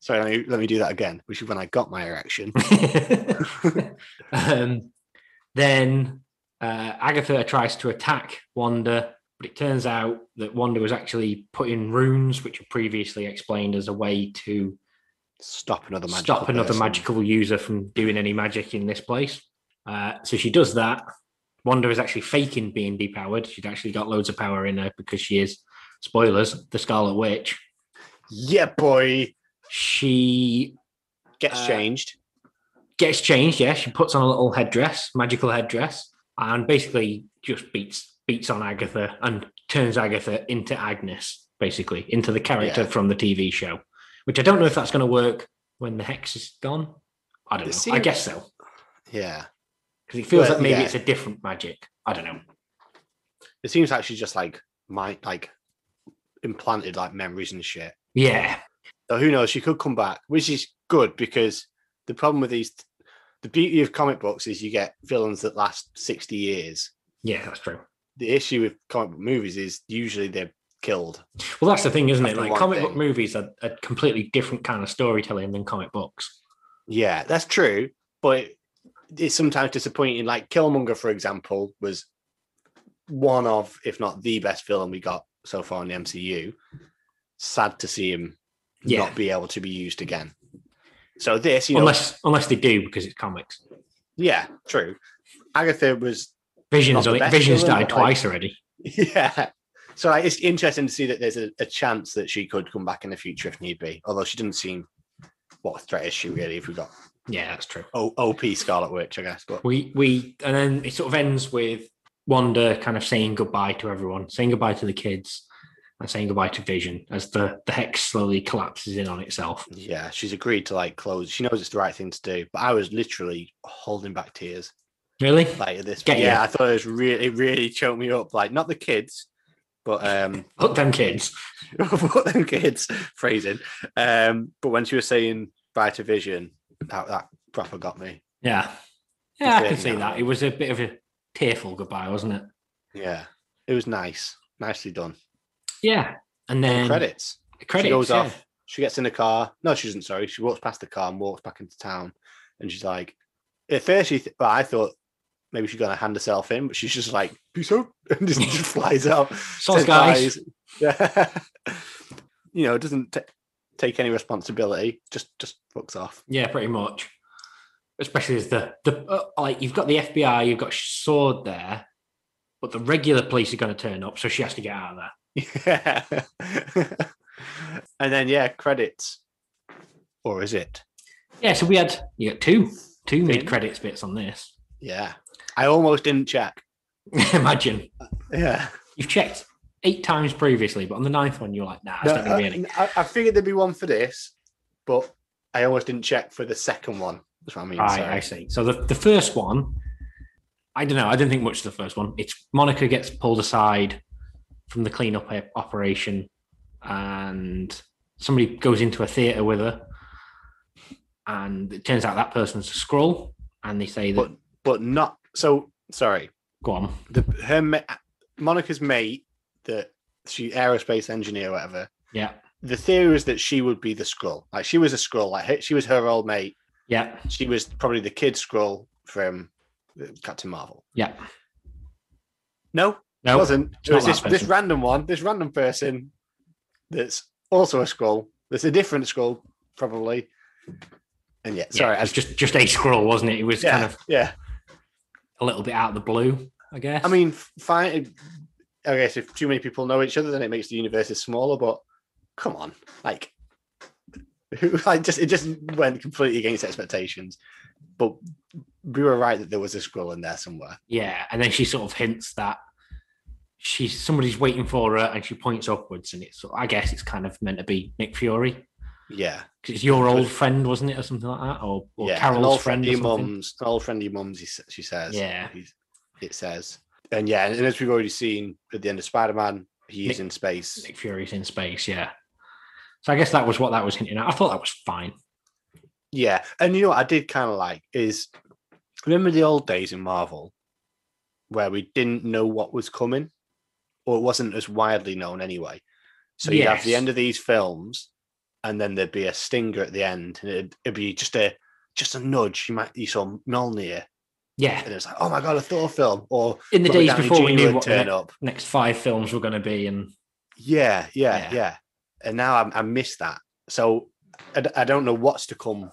Sorry, let me, let me do that again. Which is when I got my erection. um, then uh, Agatha tries to attack Wanda, but it turns out that Wanda was actually putting runes, which were previously explained as a way to stop another magical stop another person. magical user from doing any magic in this place. Uh, so she does that. Wanda is actually faking being depowered. She'd actually got loads of power in her because she is, spoilers, the Scarlet Witch. Yeah, boy. She gets uh, changed. Gets changed, yeah. She puts on a little headdress, magical headdress, and basically just beats beats on Agatha and turns Agatha into Agnes, basically, into the character yeah. from the T V show, which I don't know if that's going to work when the hex is gone. I don't it know. Seems... I guess so. Yeah. Because it feels but, like maybe yeah. it's a different magic. I don't know. It seems like she's just like, my, like implanted like memories and shit. Yeah. So who knows? She could come back, which is good because the problem with these, the beauty of comic books is you get villains that last sixty years. Yeah, that's true. The issue with comic book movies is usually they're killed. Well, that's the thing, isn't it? Like comic book movies are a completely different kind of storytelling than comic books. Yeah, that's true. But it's sometimes disappointing. Like Killmonger, for example, was one of, if not the best villain we got so far in the M C U. Sad to see him. Yeah. Not be able to be used again. So this, you unless, know, unless they do because it's comics. Yeah, true. Agatha was Vision's on it. Vision's villain, died twice like, already. Yeah, so like, it's interesting to see that there's a, a chance that she could come back in the future if need be. Although she doesn't seem what a threat is she really if we got. Yeah, that's true. O- OP Scarlet Witch, I guess. But we we and then it sort of ends with Wanda kind of saying goodbye to everyone, saying goodbye to the kids. And saying goodbye to Vision as the, the hex slowly collapses in on itself. Yeah, she's agreed to like close. She knows it's the right thing to do, but I was literally holding back tears. Really? Like at this point. Yeah, I thought it was really, it really choked me up. Like not the kids, but um, fuck them kids. Fuck them kids. Phrasing. Um, but when she was saying bye to Vision, that, that proper got me. Yeah, yeah, I can see that. It was a bit of a tearful goodbye, wasn't it? Yeah, it was nice, nicely done. Yeah, and then and credits. credits. She goes yeah. off. She gets in the car. No, she doesn't. Sorry, she walks past the car and walks back into town. And she's like, at first, she th- well, I thought maybe she's gonna hand herself in, but she's just like, peace out, and just, just flies out. Sauce guys. Yeah. You know, doesn't t- take any responsibility. Just just fucks off. Yeah, pretty much. Especially as the the uh, like you've got the F B I, you've got SWORD there, but the regular police are going to turn up, so she has to get out of there. Yeah. And then yeah, credits. Or is it? Yeah, so we had you got two two mid credits bits on this. Yeah. I almost didn't check. Imagine. Yeah. You've checked eight times previously, but on the ninth one you're like, nah, it's no, not gonna I, be any. I, I figured there'd be one for this, but I almost didn't check for the second one. That's what I mean. Right, sorry. I see. So the, the first one, I don't know, I didn't think much of the first one. It's Monica gets pulled aside from the cleanup operation and somebody goes into a theater with her, and it turns out that person's a Skrull, and they say that, but, but not. So sorry, go on. The, her ma- Monica's mate, that she aerospace engineer, or whatever. Yeah. The theory is that she would be the Skrull. Like she was a Skrull. Like her, she was her old mate. Yeah. She was probably the kid Skrull from Captain Marvel. Yeah. No, no, it wasn't. It was this, this random one, this random person that's also a Skrull. That's a different Skrull, probably. And yeah, yeah, sorry, it was just just a Skrull, wasn't it? It was yeah, kind of yeah, a little bit out of the blue, I guess. I mean, fine. I guess if too many people know each other, then it makes the universes smaller. But come on, like, like just it just went completely against expectations. But we were right that there was a Skrull in there somewhere. Yeah, and then she sort of hints that she's somebody's waiting for her, and she points upwards, and it's I guess it's kind of meant to be Nick Fury. Yeah, because it's your old friend, wasn't it, or something like that, or, or yeah, Carol's an old friend, friend or something. Mums, an old friend of your mum's, she says. Yeah, it says. And yeah, and as we've already seen at the end of Spider-Man, he is in space. Nick Fury's in space, yeah. So I guess that was what that was hinting at. I thought that was fine. Yeah, and you know what I did kind of like is, remember the old days in Marvel where we didn't know what was coming, or it wasn't as widely known anyway. So yes. You'd have the end of these films, and then there'd be a stinger at the end, and it'd, it'd be just a just a nudge. You might you saw Mjolnir, yeah, and it's like, oh my god, a Thor film, or in the days before we knew what the next, next five films were going to be, and yeah, yeah, yeah, yeah. And now I, I miss that. So I, I don't know what's to come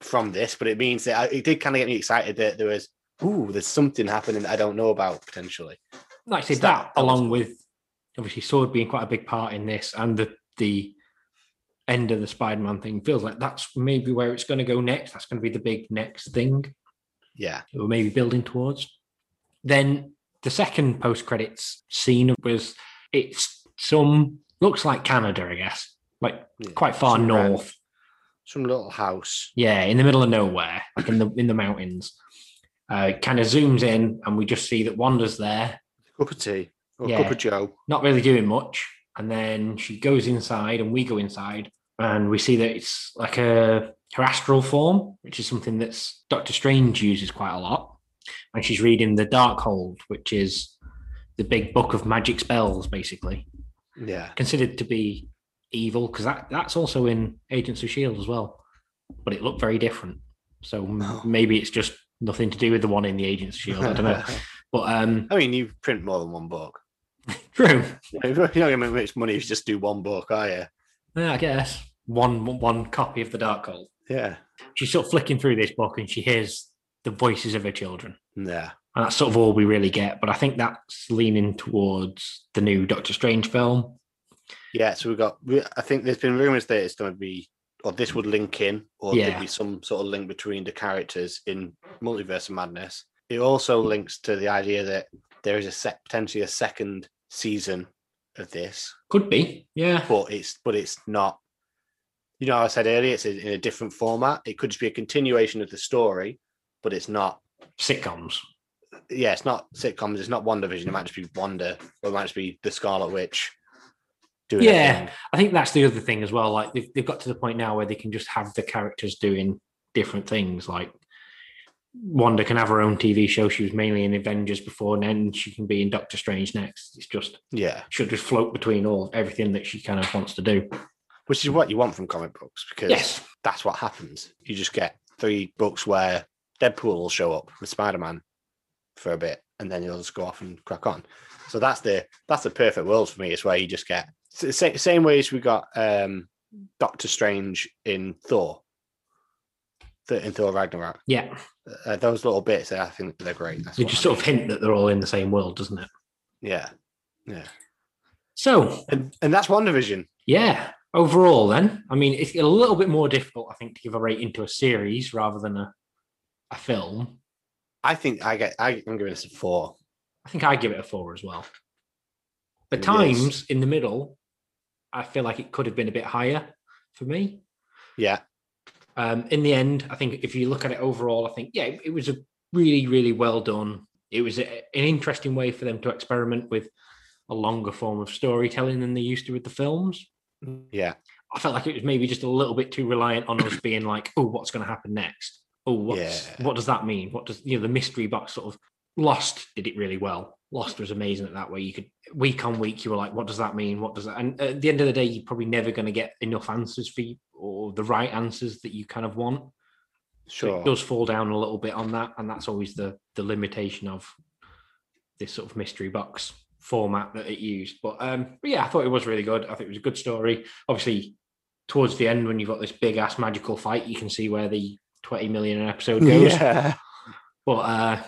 from this, but it means that I, it did kind of get me excited that there was ooh, there's something happening that I don't know about potentially. Like I said, so that, that along was... with obviously SWORD being quite a big part in this, and the the. end of the Spider-Man thing feels like that's maybe where it's going to go next. That's going to be the big next thing. Yeah. That we're maybe building towards. Then the second post-credits scene was, it's some, looks like Canada, I guess. Like yeah, quite far north. Random, some little house. Yeah, in the middle of nowhere, like in the in the mountains. Uh, kind of zooms in and we just see that Wanda's there. Cup of tea. Or yeah, cup of joe. Not really doing much. And then she goes inside and we go inside and we see that it's like a her astral form, which is something that Doctor Strange uses quite a lot. And she's reading the Darkhold, which is the big book of magic spells, basically. Yeah. Considered to be evil, because that, that's also in Agents of S H I E L D as well. But it looked very different. So oh. maybe it's just nothing to do with the one in the Agents of S H I E L D. I don't know. But um, I mean, you print more than one book. True. You're not going to make money if you just do one book, are you? Yeah, I guess. One one copy of the Darkhold. Yeah. She's sort of flicking through this book and she hears the voices of her children. Yeah. And that's sort of all we really get. But I think that's leaning towards the new Doctor Strange film. Yeah, so we've got... I think there's been rumours that it's going to be... Or this would link in, or yeah. there'd be some sort of link between the characters in Multiverse of Madness. It also links to the idea that there is a se- potentially a second season of this. Could be, yeah. But it's but it's not, you know, I said earlier, it's in a different format. It could just be a continuation of the story, but it's not... Sitcoms. Yeah, it's not sitcoms. It's not WandaVision. It might just be Wanda, or it might just be the Scarlet Witch doing Yeah, I think that's the other thing as well. Like, they've, they've got to the point now where they can just have the characters doing different things, like... Wanda can have her own T V show. She was mainly in Avengers before, and then she can be in Doctor Strange next. It's just, yeah, she'll just float between all everything that she kind of wants to do, which is what you want from comic books, because yes. that's what happens. You just get three books where Deadpool will show up with Spider-Man for a bit, and then he'll just go off and crack on. So that's the that's the perfect world for me. It's where you just get same same ways we got um, Doctor Strange in Thor. In Thor Ragnarok, yeah, uh, those little bits, I think they're great. That's they just I mean. sort of hint that they're all in the same world, doesn't it? Yeah, yeah. So, and, and that's WandaVision. Yeah. Overall, then, I mean, it's a little bit more difficult, I think, to give a rating to a series rather than a a film. I think I get. I, I'm giving this a four. I think I give it a four as well. The it times is. in the middle, I feel like it could have been a bit higher for me. Yeah. Um, in the end, I think if you look at it overall, I think, yeah, it, it was a really, really well done. It was a, an interesting way for them to experiment with a longer form of storytelling than they used to with the films. Yeah. I felt like it was maybe just a little bit too reliant on us being like, oh, what's going to happen next? Oh, what's, yeah. what does that mean? What does, you know, the mystery box sort of, Lost did it really well. Lost was amazing at that way. You could, week on week, you were like, what does that mean? What does that, and at the end of the day, you're probably never going to get enough answers for you or the right answers that you kind of want. Sure. So it does fall down a little bit on that. And that's always the the limitation of this sort of mystery box format that it used. But, um, but yeah, I thought it was really good. I think it was a good story. Obviously, towards the end, when you've got this big ass magical fight, you can see where the twenty million an episode goes. Yeah. But uh,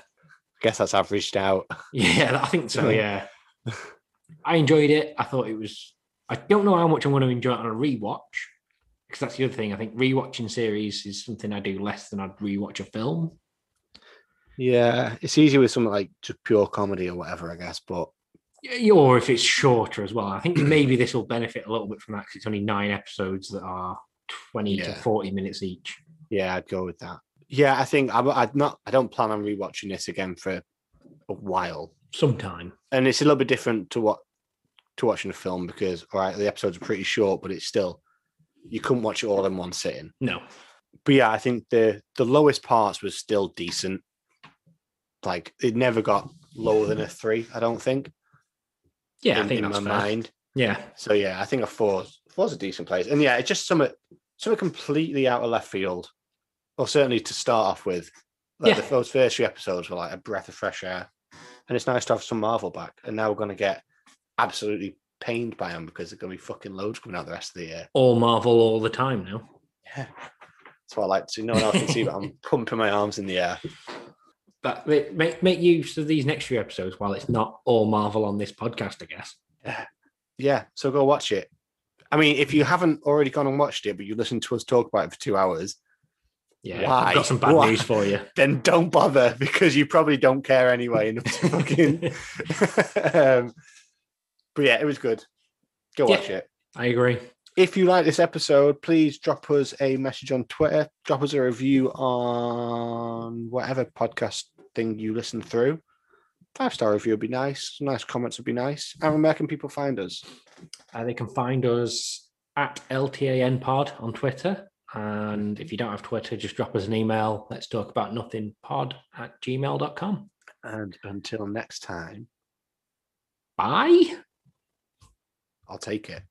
guess that's averaged out. Yeah, I think so. Yeah. I enjoyed it. I thought it was, I don't know how much I'm going to enjoy it on a rewatch, because that's the other thing. I think rewatching series is something I do less than I'd rewatch a film. Yeah, it's easier with something like just pure comedy or whatever, I guess, but or if it's shorter as well. I think maybe this will benefit a little bit from that, because it's only nine episodes that are twenty yeah. to forty minutes each. Yeah, I'd go with that. Yeah, I think I'm, I'd not. I don't plan on rewatching this again for a while. Sometime, and it's a little bit different to what to watching a film, because all right, the episodes are pretty short, but it's still, you couldn't watch it all in one sitting. No, but yeah, I think the the lowest parts was still decent. Like it never got lower than a three. I don't think. Yeah, in, I think in that's my fair. Mind. Yeah. So yeah, I think a four four's a decent place, and yeah, it's just something something completely out of left field. Or certainly to start off with, like yeah. the first three episodes were like a breath of fresh air, and it's nice to have some Marvel back. And now we're going to get absolutely pained by them, because there's going to be fucking loads coming out the rest of the year. All Marvel, all the time now. Yeah, that's what I like to see. No one else can see, but I'm pumping my arms in the air. But make make use of these next few episodes while it's not all Marvel on this podcast, I guess. Yeah, yeah. So go watch it. I mean, if you haven't already gone and watched it, but you listened to us talk about it for two hours. Yeah, why? I've got some bad why? news for you. Then don't bother, because you probably don't care anyway. Enough to fucking... um, but yeah, it was good. Go yeah, watch it. I agree. If you like this episode, please drop us a message on Twitter. Drop us a review on whatever podcast thing you listen through. Five-star review would be nice. Nice comments would be nice. Aaron, where can people find us? Uh, they can find us at L T A N pod on Twitter. And if you don't have Twitter, just drop us an email. Let's talk about nothing pod at gmail dot com. And until next time. Bye. I'll take it.